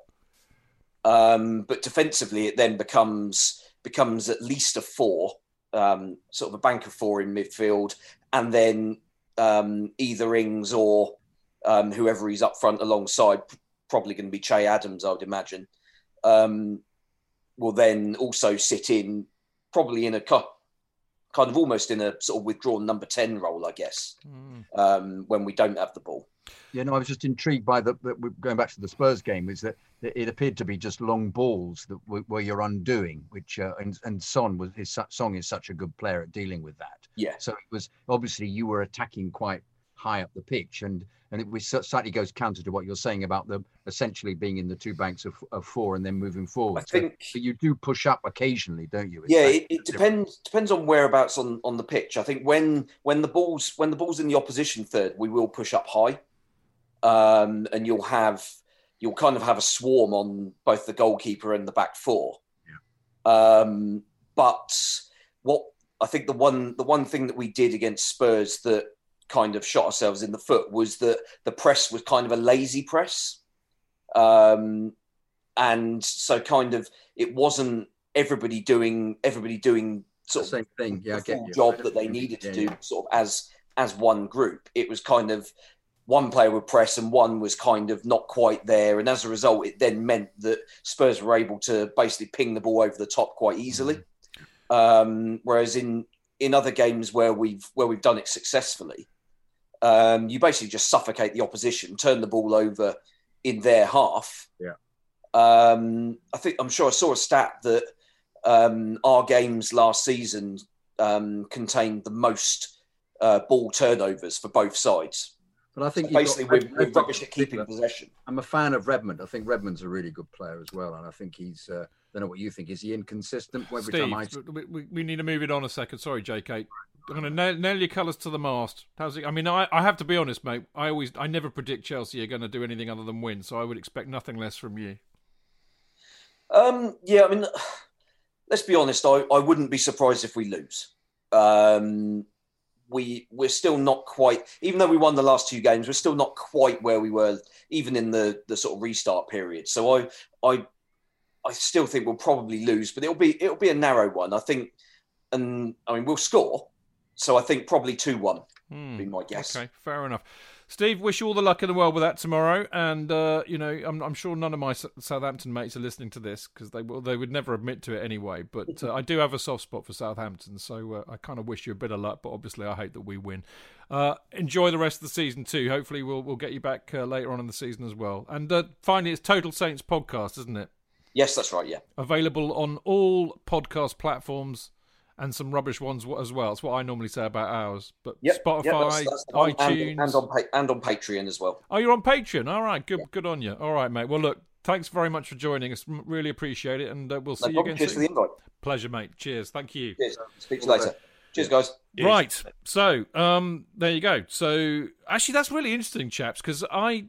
But defensively, it then becomes at least a 4, sort of a bank of 4 in midfield, and then either Ings or whoever he's up front alongside, probably going to be Che Adams, I would imagine, will then also sit in, probably in a kind of almost in a sort of withdrawn number 10 role, I guess, when we don't have the ball. Yeah, no, I was just intrigued by going back to the Spurs game, is that it appeared to be just long balls that were your undoing, which and Son is such a good player at dealing with that. Yeah. So it was obviously you were attacking quite high up the pitch. And it slightly goes counter to what you're saying about them essentially being in the two banks of four and then moving forward. I think but you do push up occasionally, don't you? Yeah, it depends on whereabouts on the pitch. I think when the ball's in the opposition third, we will push up high, and you'll kind of have a swarm on both the goalkeeper and the back four. Yeah. But what I think the one thing that we did against Spurs that kind of shot ourselves in the foot was that the press was kind of a lazy press. And so kind of, it wasn't everybody doing sort of the same thing. Yeah, the job that they needed to do sort of as one group. It was kind of one player would press and one was kind of not quite there. And as a result, it then meant that Spurs were able to basically ping the ball over the top quite easily. Mm-hmm. Whereas in other games where we've done it successfully, you basically just suffocate the opposition, turn the ball over in their half. Yeah. I'm sure I saw a stat that our games last season contained the most ball turnovers for both sides. But I think so basically we're rubbish at keeping possession. I'm a fan of Redmond. I think Redmond's a really good player as well, and I think he's. I don't know what you think. Is he inconsistent? Every Steve, time we need to move it on a second. Sorry, JK. I'm going to nail your colours to the mast. I have to be honest, mate. I never predict Chelsea are going to do anything other than win, so I would expect nothing less from you. Yeah, I mean, let's be honest. I wouldn't be surprised if we lose. We're still not quite, even though we won the last two games, we're still not quite where we were, even in the sort of restart period. So I still think we'll probably lose, but it'll be a narrow one, I think. And I mean, we'll score. So I think probably 2-1 would be my guess. Okay, fair enough. Steve, wish you all the luck in the world with that tomorrow. And, I'm sure none of my Southampton mates are listening to this because they would never admit to it anyway. But I do have a soft spot for Southampton. So I kind of wish you a bit of luck, but obviously I hate that we win. Enjoy the rest of the season too. Hopefully we'll get you back later on in the season as well. And finally, it's Total Saints podcast, isn't it? Yes, that's right, yeah. Available on all podcast platforms and some rubbish ones as well. That's what I normally say about ours. But yep, Spotify, that's iTunes. And on Patreon as well. Oh, you're on Patreon? All right, good on you. All right, mate. Well, look, thanks very much for joining us. Really appreciate it, and we'll see you again soon. Cheers for the invite. Pleasure, mate. Cheers. Thank you. Cheers. Speak to you later. Cheers, guys. Right. So, there you go. So, actually, that's really interesting, chaps, because I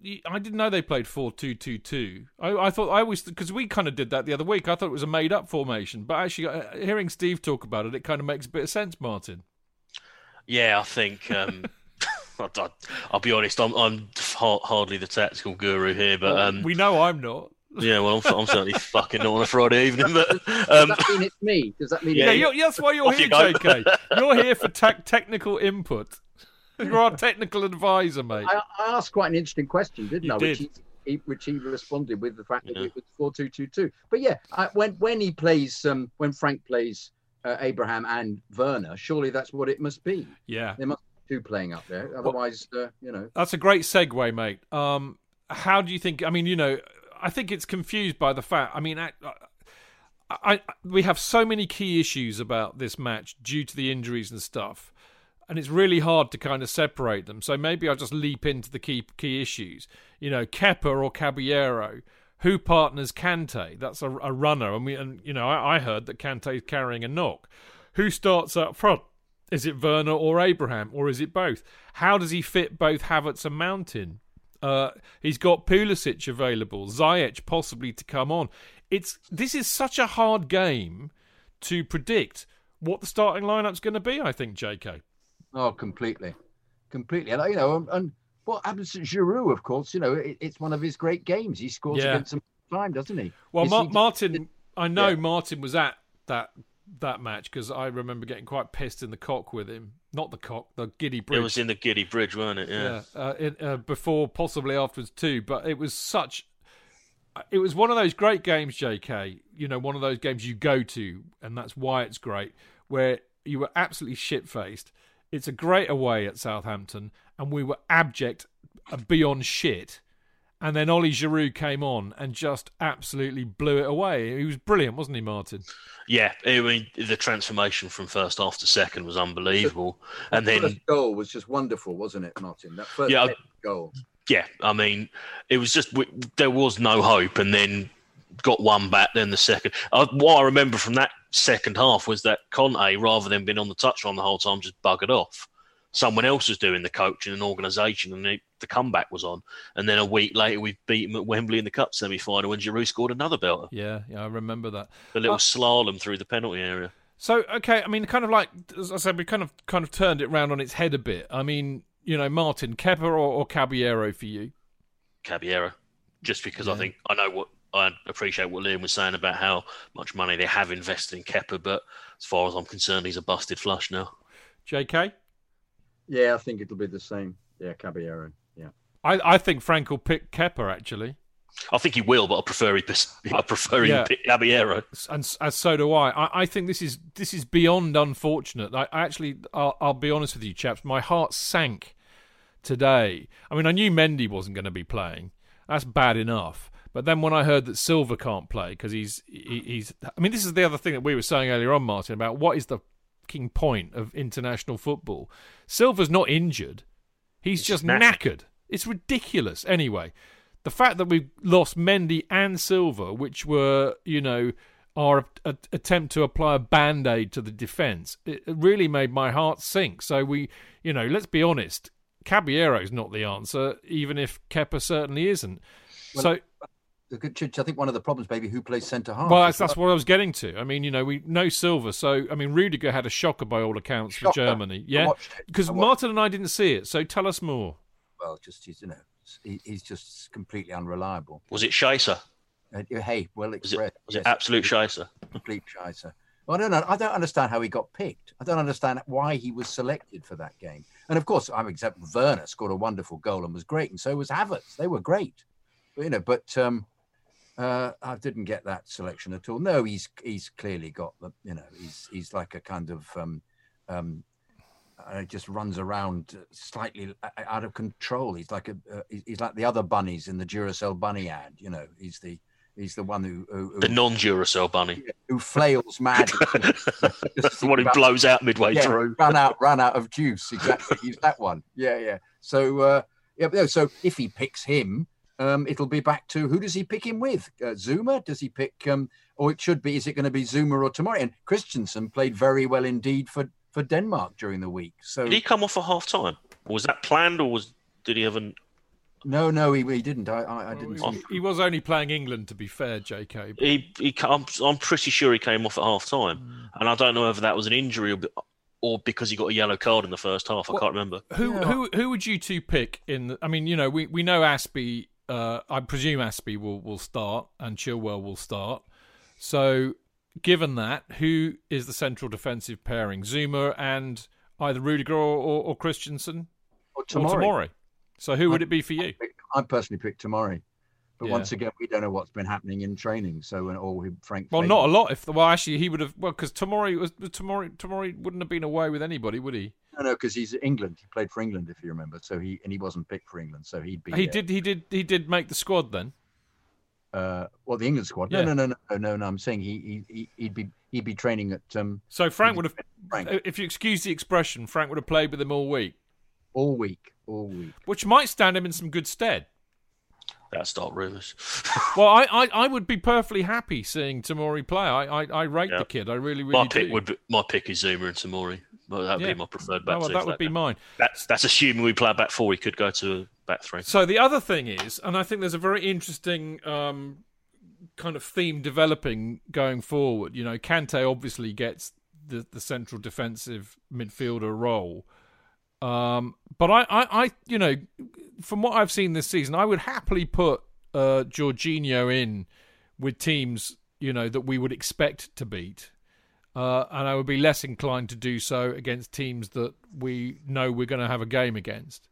didn't know they played 4-2-2-2. I thought I always, because we kind of did that the other week. I thought it was a made-up formation, but actually, hearing Steve talk about it, it kind of makes a bit of sense, Martin. Yeah, I think. I'll be honest. I'm hardly the tactical guru here, but we know I'm not. Yeah, well, I'm certainly fucking not on a Friday evening. But does that mean it's me? Does that mean? Yeah, that's why you're here, JK. You're here for technical input. You're our technical advisor, mate. I asked quite an interesting question, didn't I? Which he responded with the fact that it was 4-2-2-2. But yeah, when he plays, when Frank plays Abraham and Werner, surely that's what it must be. Yeah, there must be two playing up there. Otherwise, That's a great segue, mate. How do you think? I mean, I think it's confused by the fact. I mean, we have so many key issues about this match due to the injuries and stuff, and it's really hard to kind of separate them. So maybe I'll just leap into the key issues. Kepa or Caballero, who partners Kanté? That's a runner, I heard that Kanté's carrying a knock. Who starts up front? Is it Werner or Abraham, or is it both? How does he fit both Havertz and Mount in? He's got Pulisic available, Ziyech possibly to come on. This is such a hard game to predict what the starting lineup's going to be, I think, JK. Oh, completely. And and what happens to Giroud? Of course, it's one of his great games. He scores against some time, doesn't he? Well, Martin, I know Martin was at that match because I remember getting quite pissed in the cock with him. Not the cock, the Giddy Bridge. It was in the Giddy Bridge, weren't it? Yeah. Before, possibly afterwards too. But it was It was one of those great games, JK. One of those games you go to, and that's why it's great, where you were absolutely shit-faced. It's a great away at Southampton, and we were abject beyond shit. And then Oli Giroud came on and just absolutely blew it away. He was brilliant, wasn't he, Martin? Yeah, I mean, the transformation from first half to second was unbelievable. And then first goal was just wonderful, wasn't it, Martin? That first goal. Yeah, I mean, it was just there was no hope, and then got one back. Then the second. What I remember from that second half was that Conte, rather than being on the touchline the whole time, just buggered off. Someone else was doing the coaching and organisation, and the comeback was on. And then a week later, we beat them at Wembley in the Cup semi-final when Giroud scored another belter. Yeah, I remember that. The little slalom through the penalty area. So, okay, I mean, kind of like, as I said, we kind of turned it round on its head a bit. I mean, you know, Martin, Kepa or Caballero for you? Caballero. Just because I think, I appreciate what Liam was saying about how much money they have invested in Kepa, but as far as I'm concerned, he's a busted flush now. JK? Yeah, I think it'll be the same. Yeah, Caballero. Yeah, I think Frank will pick Kepa. Actually, I think he will, but I prefer him pick Caballero. And so do I. I think this is beyond unfortunate. I'll be honest with you, chaps. My heart sank today. I mean, I knew Mendy wasn't going to be playing. That's bad enough. But then when I heard that Silva can't play because he's. I mean, this is the other thing that we were saying earlier on, Martin, about what is the point of international football. Silva's not injured. He's just knackered. It's ridiculous. Anyway, the fact that we lost Mendy and Silva, which were, you know, our attempt to apply a band-aid to the defence, it really made my heart sink. So we, you know, let's be honest, Caballero's not the answer, even if Kepa certainly isn't. Well, so... I think one of the problems, maybe, who plays centre-half. Well, that's what I was getting to. I mean, you know, we know Silva. So, I mean, Rudiger had a shocker by all accounts for Germany. Yeah, because Martin and I didn't see it. So tell us more. Well, just, you know, he's just completely unreliable. Was it Scheisser? Hey, well expressed. Was it absolute Scheisser? Complete Scheisser. Well, no, I don't understand how he got picked. I don't understand why he was selected for that game. And, of course, except Werner scored a wonderful goal and was great. And so was Havertz. They were great. You know, but... I didn't get that selection at all. No, he's clearly got the, you know, he's like a kind of just runs around slightly out of control. He's like he's like the other bunnies in the Duracell bunny ad. You know, he's the one who the non-Duracell bunny who flails mad. That's the one who blows out midway through. Run out of juice. Exactly, he's that one. Yeah. So so if he picks him. It'll be back to who does he pick him with? Zouma? Does he pick? Or it should be. Is it going to be Zouma or Tomori? And Christensen played very well indeed for Denmark during the week. So did he come off at half time? Was that planned, or did he have an? No, he didn't. I didn't. Well, he was only playing England, to be fair, J.K. But... I'm pretty sure he came off at half time, and I don't know whether that was an injury or because he got a yellow card in the first half. I can't remember. Who would you two pick in? I mean, you know, we know Aspie. I presume Aspie will start and Chilwell will start. So, given that, who is the central defensive pairing? Zouma and either Rudiger or Christensen? Or Tomori. So, who would it be for you? I personally picked Tomori. But once again, we don't know what's been happening in training. So, Frank... Well, not a lot. Actually, he would have... Well, because Tomori wouldn't have been away with anybody, would he? No, because he's England. He played for England, if you remember. So he wasn't picked for England, so he'd be. He did make the squad then. The England squad. Yeah. No. I'm saying he'd be training at. So Frank would have. If you excuse the expression, Frank would have played with him all week. All week. Which might stand him in some good stead. That's not rumours. Well, I would be perfectly happy seeing Tomori play. I rate the kid. I really my pick do. My pick is Zouma and Tomori. Well, that would be my preferred back two. That would be mine. That's assuming we play back four. We could go to back three. So the other thing is, and I think there's a very interesting kind of theme developing going forward. You know, Kanté obviously gets the central defensive midfielder role. But I you know, from what I've seen this season, I would happily put Jorginho in with teams, you know, that we would expect to beat. And I would be less inclined to do so against teams that we know we're going to have a game against.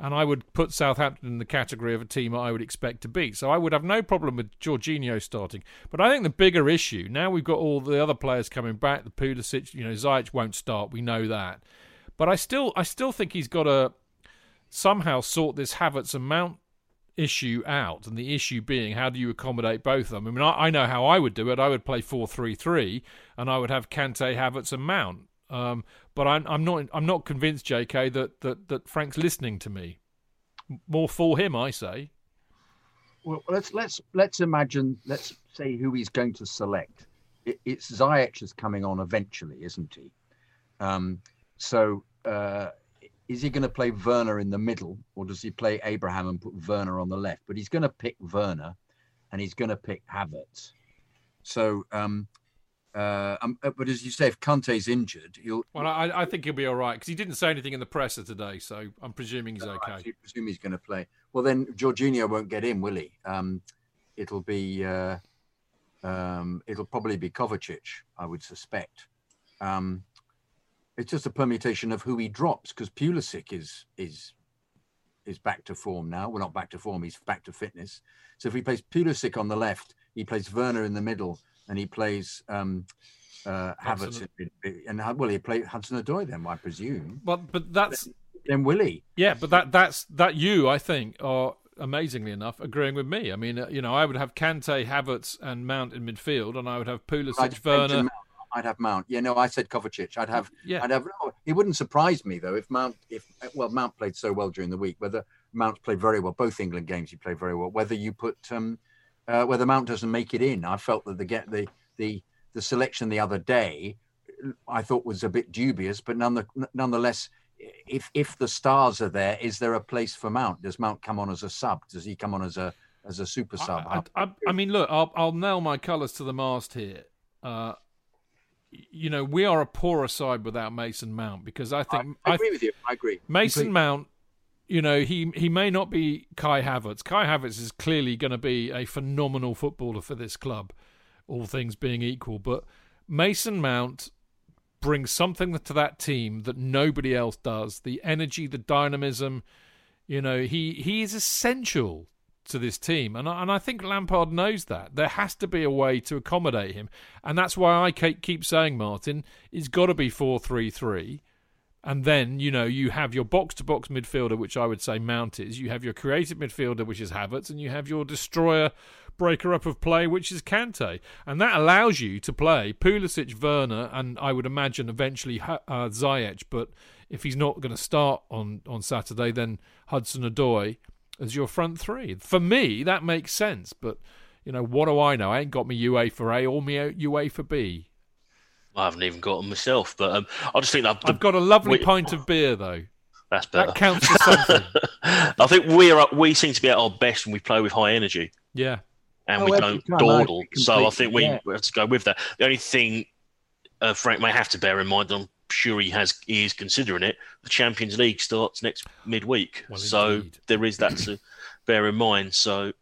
And I would put Southampton in the category of a team I would expect to beat. So I would have no problem with Jorginho starting. But I think the bigger issue, now we've got all the other players coming back, the Pulisic, you know, Ziyech won't start, we know that. But I still think he's got to somehow sort this Havertz and Mount issue out, and the issue being, how do you accommodate both of them? I mean, I know how I would do it. I would play 4-3-3, and I would have Kanté, Havertz, and Mount. But I'm not convinced, JK, that Frank's listening to me. More for him, I say. Well, let's imagine. Let's say who he's going to select. It's Ziyech is coming on eventually, isn't he? Is he going to play Werner in the middle, or does he play Abraham and put Werner on the left? But he's going to pick Werner, and he's going to pick Havertz. So, but as you say, if Kante's injured, he'll... Well, I think he'll be all right, because he didn't say anything in the presser today, so I'm presuming he's okay. Right, so you presume he's going to play. Well, then Jorginho won't get in, will he? It'll be... it'll probably be Kovacic, I would suspect. It's just a permutation of who he drops, because Pulisic is back to form now. Well, not back to form, he's back to fitness. So if he plays Pulisic on the left, he plays Werner in the middle, and he plays Havertz. And will he play Hudson-Odoi then, I presume? But that's... Then will he? Yeah, but that's you, I think, are... amazingly enough, agreeing with me. I mean, I would have Kanté, Havertz and Mount in midfield, and I would have Pulisic, Werner. I'd have Mount. Yeah, no, I said Kovacic. It wouldn't surprise me, though, if Mount played so well during the week, whether Mount played very well, both England games he played very well, whether you put, whether Mount doesn't make it in. I felt that the selection the other day, I thought was a bit dubious, but nonetheless, if the stars are there, is there a place for Mount? Does Mount come on as a sub? Does he come on as a super sub? I mean, look, I'll nail my colours to the mast here. We are a poorer side without Mason Mount, because I think... I agree with you. I agree. Mason Mount, he may not be Kai Havertz. Kai Havertz is clearly going to be a phenomenal footballer for this club, all things being equal. But Mason Mount... brings something to that team that nobody else does. The energy, the dynamism, he is essential to this team, and I think Lampard knows that. There has to be a way to accommodate him, and that's why I keep saying, Martin, it's got to be 4-3-3, and then you have your box-to-box midfielder, which I would say Mount is. You have your creative midfielder, which is Havertz, and you have your destroyer, breaker up of play, which is Kanté, and that allows you to play Pulisic, Werner, and I would imagine eventually Ziyech. But if he's not going to start on Saturday, then Hudson-Odoi as your front three. For me, that makes sense. But what do I know? I ain't got me UA for A or me UA for B. I haven't even got them myself. But I just think I've got a lovely pint of beer though. That's better. That counts for something. I think we seem to be at our best when we play with high energy. Yeah. And we don't dawdle. So I think we have to go with that. The only thing Frank may have to bear in mind, I'm sure he is considering it, the Champions League starts next midweek. Well, so indeed. There is that to bear in mind. So,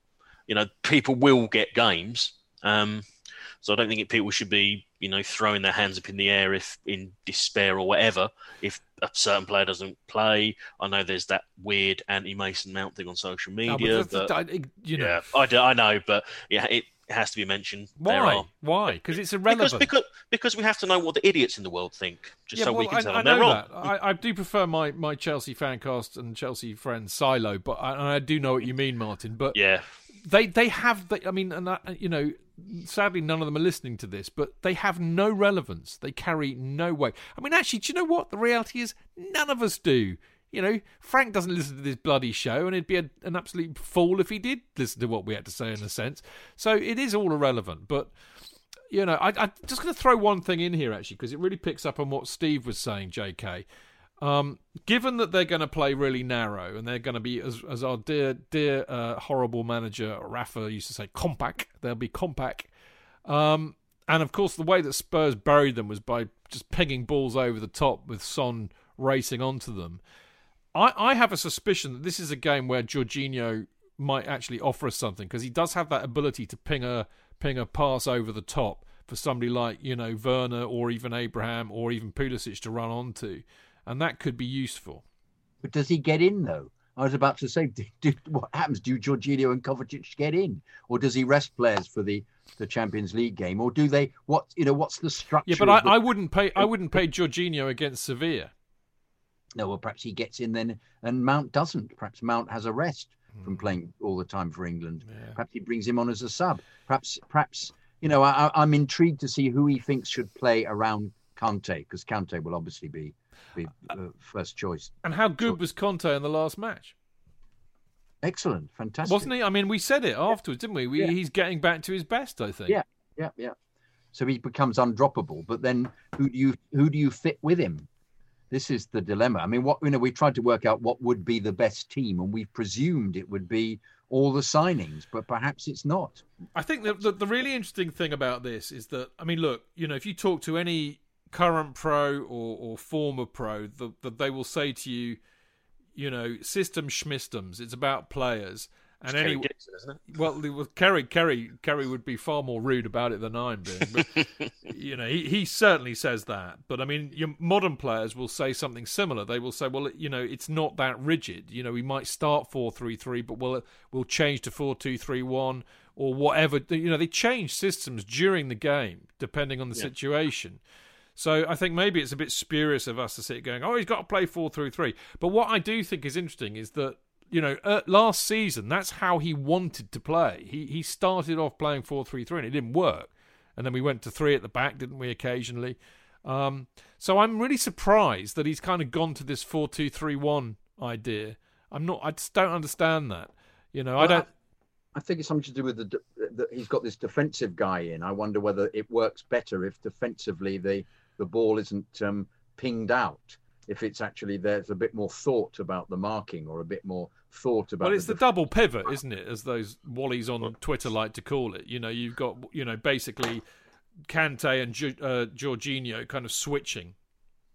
people will get games. So I don't think people should be, throwing their hands up in the air if in despair or whatever, if a certain player doesn't play. I know there's that weird anti-Mason Mount thing on social media. No, but yeah, I know, but yeah, it has to be mentioned. Why? Why? Because it's irrelevant. Because we have to know what the idiots in the world think, we can tell them they're wrong. I do prefer my Chelsea Fancast and Chelsea friends silo, but I do know what you mean, Martin. But yeah, they have. Sadly, none of them are listening to this, but they have no relevance. They carry no weight. I mean, actually, do you know what? The reality is none of us do. Frank doesn't listen to this bloody show, and he'd be an absolute fool if he did listen to what we had to say, in a sense. So it is all irrelevant. But, I'm just going to throw one thing in here, actually, because it really picks up on what Steve was saying, JK. Given that they're going to play really narrow, and they're going to be, as our dear horrible manager Rafa used to say, compact. They'll be compact. And of course, the way that Spurs buried them was by just pinging balls over the top with Son racing onto them. I have a suspicion that this is a game where Jorginho might actually offer us something, because he does have that ability to ping a pass over the top for somebody like Werner or even Abraham or even Pulisic to run onto. And that could be useful. But does he get in, though? I was about to say, what happens? Do Jorginho and Kovacic get in? Or does he rest players for the Champions League game? Or do they... What's the structure? Yeah, but I wouldn't pay Jorginho against Sevilla. No, well, perhaps he gets in then and Mount doesn't. Perhaps Mount has a rest. from playing all the time for England. Yeah. Perhaps he brings him on as a sub. Perhaps you know, I'm intrigued to see who he thinks should play around Kanté, because Kanté will obviously be first choice. And how good was Kanté in the last match? Excellent, fantastic. Wasn't he? I mean, we said it afterwards, didn't we? He's getting back to his best, I think. Yeah. So he becomes undroppable, but then who do you fit with him? This is the dilemma. I mean, we tried to work out what would be the best team, and we presumed it would be all the signings, but perhaps it's not. I think the really interesting thing about this is that, I mean, look, you know, if you talk to any current pro or former pro, they will say to you, you know, system schmistems. It's about players. And Kerry Dixon, isn't it? Well, Kerry would be far more rude about it than I'm being. But, you know, he certainly says that. But, I mean, your modern players will say something similar. They will say, well, you know, it's not that rigid. You know, we might start 4-3-3, but we'll change to 4-2-3-1 or whatever. You know, they change systems during the game, depending on the situation. So I think maybe it's a bit spurious of us to sit going, oh, he's got to play 4-3-3. But what I do think is interesting is that, you know, last season, that's how he wanted to play. He started off playing 4-3-3 and it didn't work. And then we went to 3 at the back, didn't we, occasionally? So I'm really surprised that he's kind of gone to this 4-2-3-1 idea. I just don't understand that. You know, I think it's something to do with that he's got this defensive guy in. I wonder whether it works better if defensively the ball isn't pinged out. If it's actually there's a bit more thought about the marking or a bit more thought about. Well, it's the double pivot, isn't it? As those wallies on Twitter like to call it. You know, you've got, you know, basically Kanté and Jorginho kind of switching.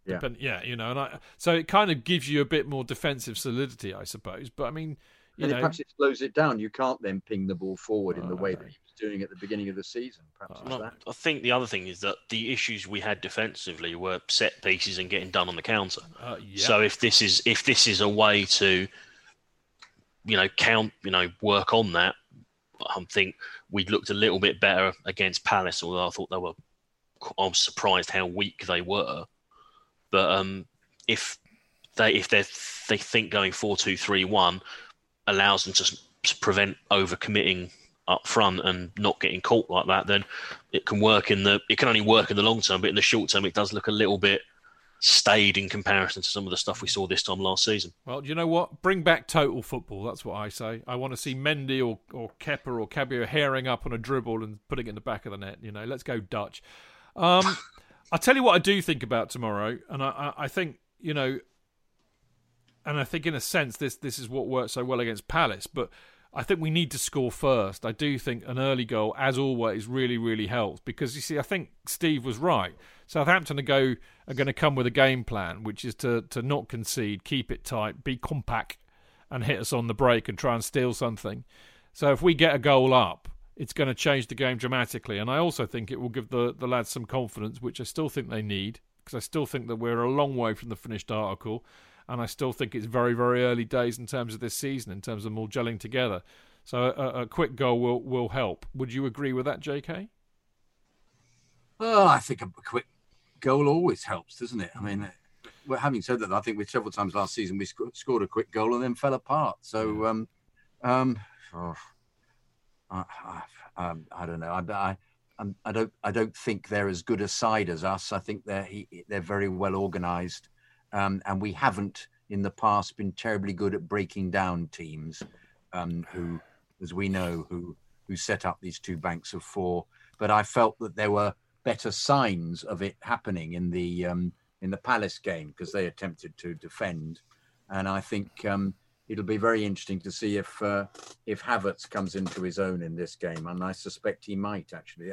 Yeah. You know, and so it kind of gives you a bit more defensive solidity, I suppose. But I mean, you know, perhaps it slows it down. You can't then ping the ball forward in the way that he was doing at the beginning of the season. Perhaps that. I think the other thing is that the issues we had defensively were set pieces and getting done on the counter. So if this is a way to, you know, count, you know, work on that, I think we looked a little bit better against Palace. Although I thought I was surprised how weak they were. But if they think going 4-2-3-1. Allows them to prevent overcommitting up front and not getting caught like that, then it can work it can only work in the long term, but in the short term, it does look a little bit staid in comparison to some of the stuff we saw this time last season. Well, you know what? Bring back total football. That's what I say. I want to see Mendy or Kepa or Cabio hairing up on a dribble and putting it in the back of the net. You know, let's go Dutch. I'll tell you what I do think about tomorrow. And I think, you know, and I think, in a sense, this is what worked so well against Palace. But I think we need to score first. I do think an early goal, as always, really, really helps. Because, you see, I think Steve was right. Southampton are going to come with a game plan, which is to not concede, keep it tight, be compact, and hit us on the break and try and steal something. So if we get a goal up, it's going to change the game dramatically. And I also think it will give the lads some confidence, which I still think they need, because I still think that we're a long way from the finished article. And I still think it's very, very early days in terms of this season, in terms of them all gelling together. So a quick goal will help. Would you agree with that, JK? Well, I think a quick goal always helps, doesn't it? I mean, having said that, I think we several times last season we scored a quick goal and then fell apart. So I don't know. I don't think they're as good a side as us. I think they're very well organised. And we haven't, in the past, been terribly good at breaking down teams who, as we know, who set up these two banks of four. But I felt that there were better signs of it happening in the Palace game, because they attempted to defend. And I think it'll be very interesting to see if Havertz comes into his own in this game. And I suspect he might, actually.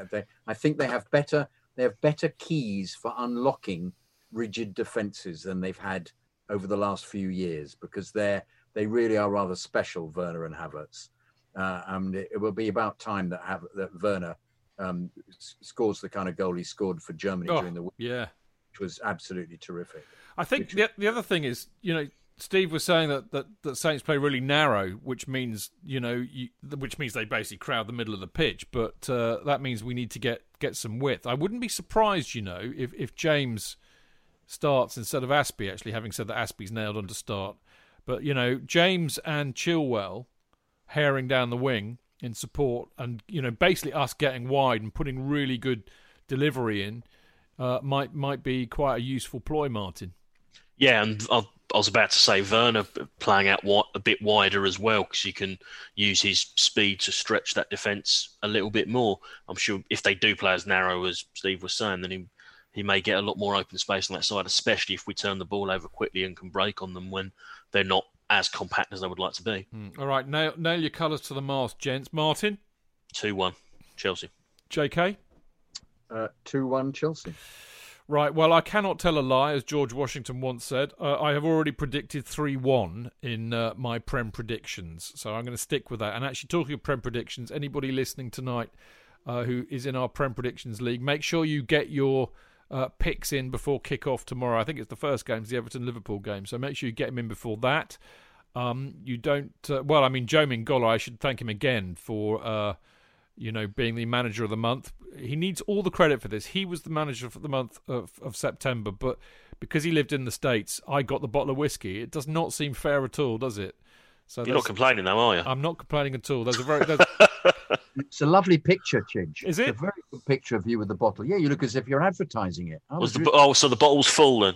I think they have better keys for unlocking rigid defences than they've had over the last few years, because they really are rather special, Werner and Havertz, and it will be about time that Werner scores the kind of goal he scored for Germany during the week, which was absolutely terrific. I think the other thing is, you know, Steve was saying that Saints play really narrow, which means, you know, which means they basically crowd the middle of the pitch, but that means we need to get some width. I wouldn't be surprised, you know, if James starts instead of Aspie, actually, having said that Aspie's nailed on to start. But, you know, James and Chilwell haring down the wing in support and, you know, basically us getting wide and putting really good delivery in might be quite a useful ploy, Martin. Yeah, and I was about to say Werner playing out a bit wider as well, because you can use his speed to stretch that defence a little bit more. I'm sure if they do play as narrow as Steve was saying, then he may get a lot more open space on that side, especially if we turn the ball over quickly and can break on them when they're not as compact as they would like to be. All right, nail your colours to the mast, gents. Martin? 2-1, Chelsea. JK? 2-1, Chelsea. Right, well, I cannot tell a lie, as George Washington once said. I have already predicted 3-1 in my Prem predictions, so I'm going to stick with that. And actually, talking of Prem predictions, anybody listening tonight who is in our Prem Predictions League, make sure you get your picks in before kick-off tomorrow. I think it's the first game, it's the Everton-Liverpool game, so make sure you get him in before that. You don't... Joe Mingola, I should thank him again for... being the manager of the month. He needs all the credit for this. He was the manager for the month of September, but because he lived in the States, I got the bottle of whiskey. It does not seem fair at all, does it? So you're not complaining though, are you? I'm not complaining at all. It's a lovely picture, Chidge. Is it? It's a very good picture of you with the bottle. Yeah, you look as if you're advertising it. So the bottle's full then?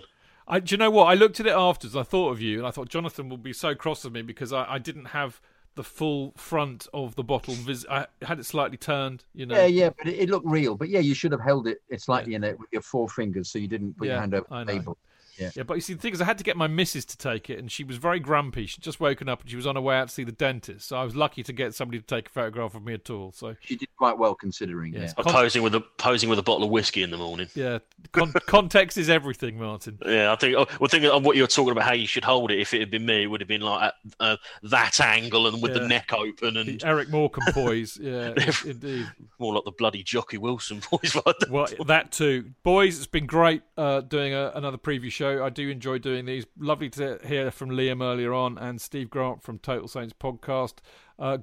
Do you know what? I looked at it afterwards. I thought of you, and I thought Jonathan will be so cross with me because I didn't have... the full front of the bottle. I had it slightly turned, you know. Yeah, but it looked real. But yeah, you should have held it slightly in it with your four fingers so you didn't put your hand over the table. Yeah, but you see, the thing is, I had to get my missus to take it, and she was very grumpy. She'd just woken up and she was on her way out to see the dentist. So I was lucky to get somebody to take a photograph of me at all. So she did quite well considering. Yeah. Posing with a bottle of whiskey in the morning. Yeah, context is everything, Martin. Yeah, I think of what you were talking about, how you should hold it. If it had been me, it would have been like that angle and with the neck open and the Eric Morecambe poise. Yeah, indeed. More like the bloody Jockey Wilson poise. Well, that too, boys. It's been great doing another preview show. I do enjoy doing these. Lovely to hear from Liam earlier on and Steve Grant from Total Saints Podcast.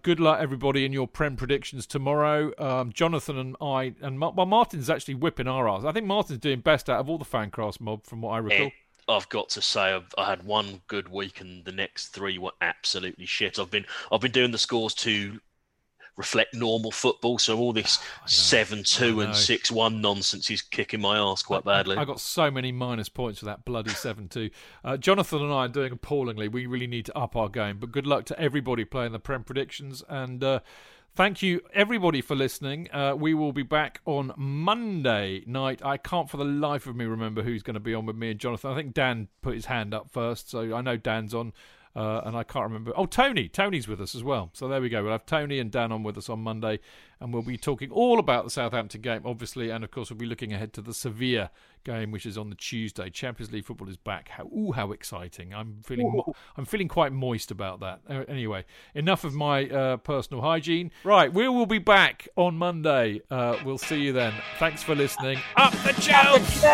Good luck, everybody, in your Prem predictions tomorrow. Jonathan and I, and Martin's actually whipping our arse. I think Martin's doing best out of all the Fancast mob, from what I recall. I've got to say, I had one good week, and the next three were absolutely shit. I've been doing the scores to reflect normal football, so all this 7-2 and 6-1 nonsense is kicking my arse quite badly. I got so many minus points for that bloody 7-2. Jonathan and I are doing appallingly. We really need to up our game, but good luck to everybody playing the Prem predictions, and thank you everybody for listening. We will be back on Monday night. I can't for the life of me remember who's going to be on with me and Jonathan. I think Dan put his hand up first, so I know Dan's on. And I can't remember. Oh, Tony's with us as well. So there we go. We'll have Tony and Dan on with us on Monday, and we'll be talking all about the Southampton game, obviously, and of course we'll be looking ahead to the Sevilla game, which is on the Tuesday. Champions League football is back. How exciting! I'm feeling quite moist about that. Anyway, enough of my personal hygiene. Right, we will be back on Monday. We'll see you then. Thanks for listening. Up the Chelsea!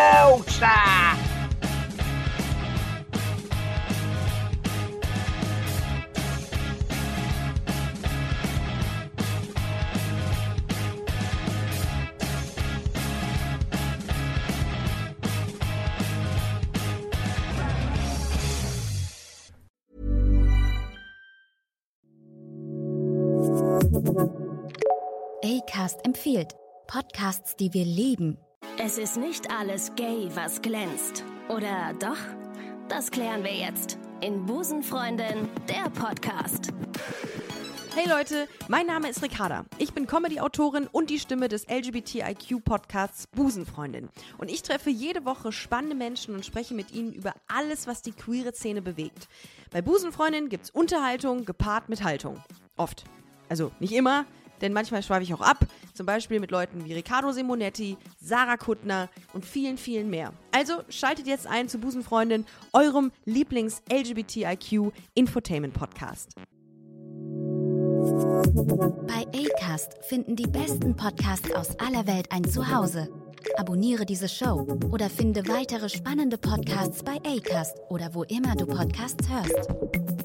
Acast empfiehlt. Podcasts, die wir lieben. Es ist nicht alles gay, was glänzt. Oder doch? Das klären wir jetzt in Busenfreundin, der Podcast. Hey Leute, mein Name ist Ricarda. Ich bin Comedy-Autorin und die Stimme des LGBTIQ-Podcasts Busenfreundin. Und ich treffe jede Woche spannende Menschen und spreche mit ihnen über alles, was die queere Szene bewegt. Bei Busenfreundin gibt's Unterhaltung gepaart mit Haltung. Oft. Also nicht immer. Denn manchmal schweife ich auch ab, zum Beispiel mit Leuten wie Riccardo Simonetti, Sarah Kuttner und vielen, vielen mehr. Also schaltet jetzt ein zu Busenfreundin, eurem Lieblings-LGBTIQ-Infotainment-Podcast. Bei Acast finden die besten Podcasts aus aller Welt ein Zuhause. Abonniere diese Show oder finde weitere spannende Podcasts bei Acast oder wo immer du Podcasts hörst.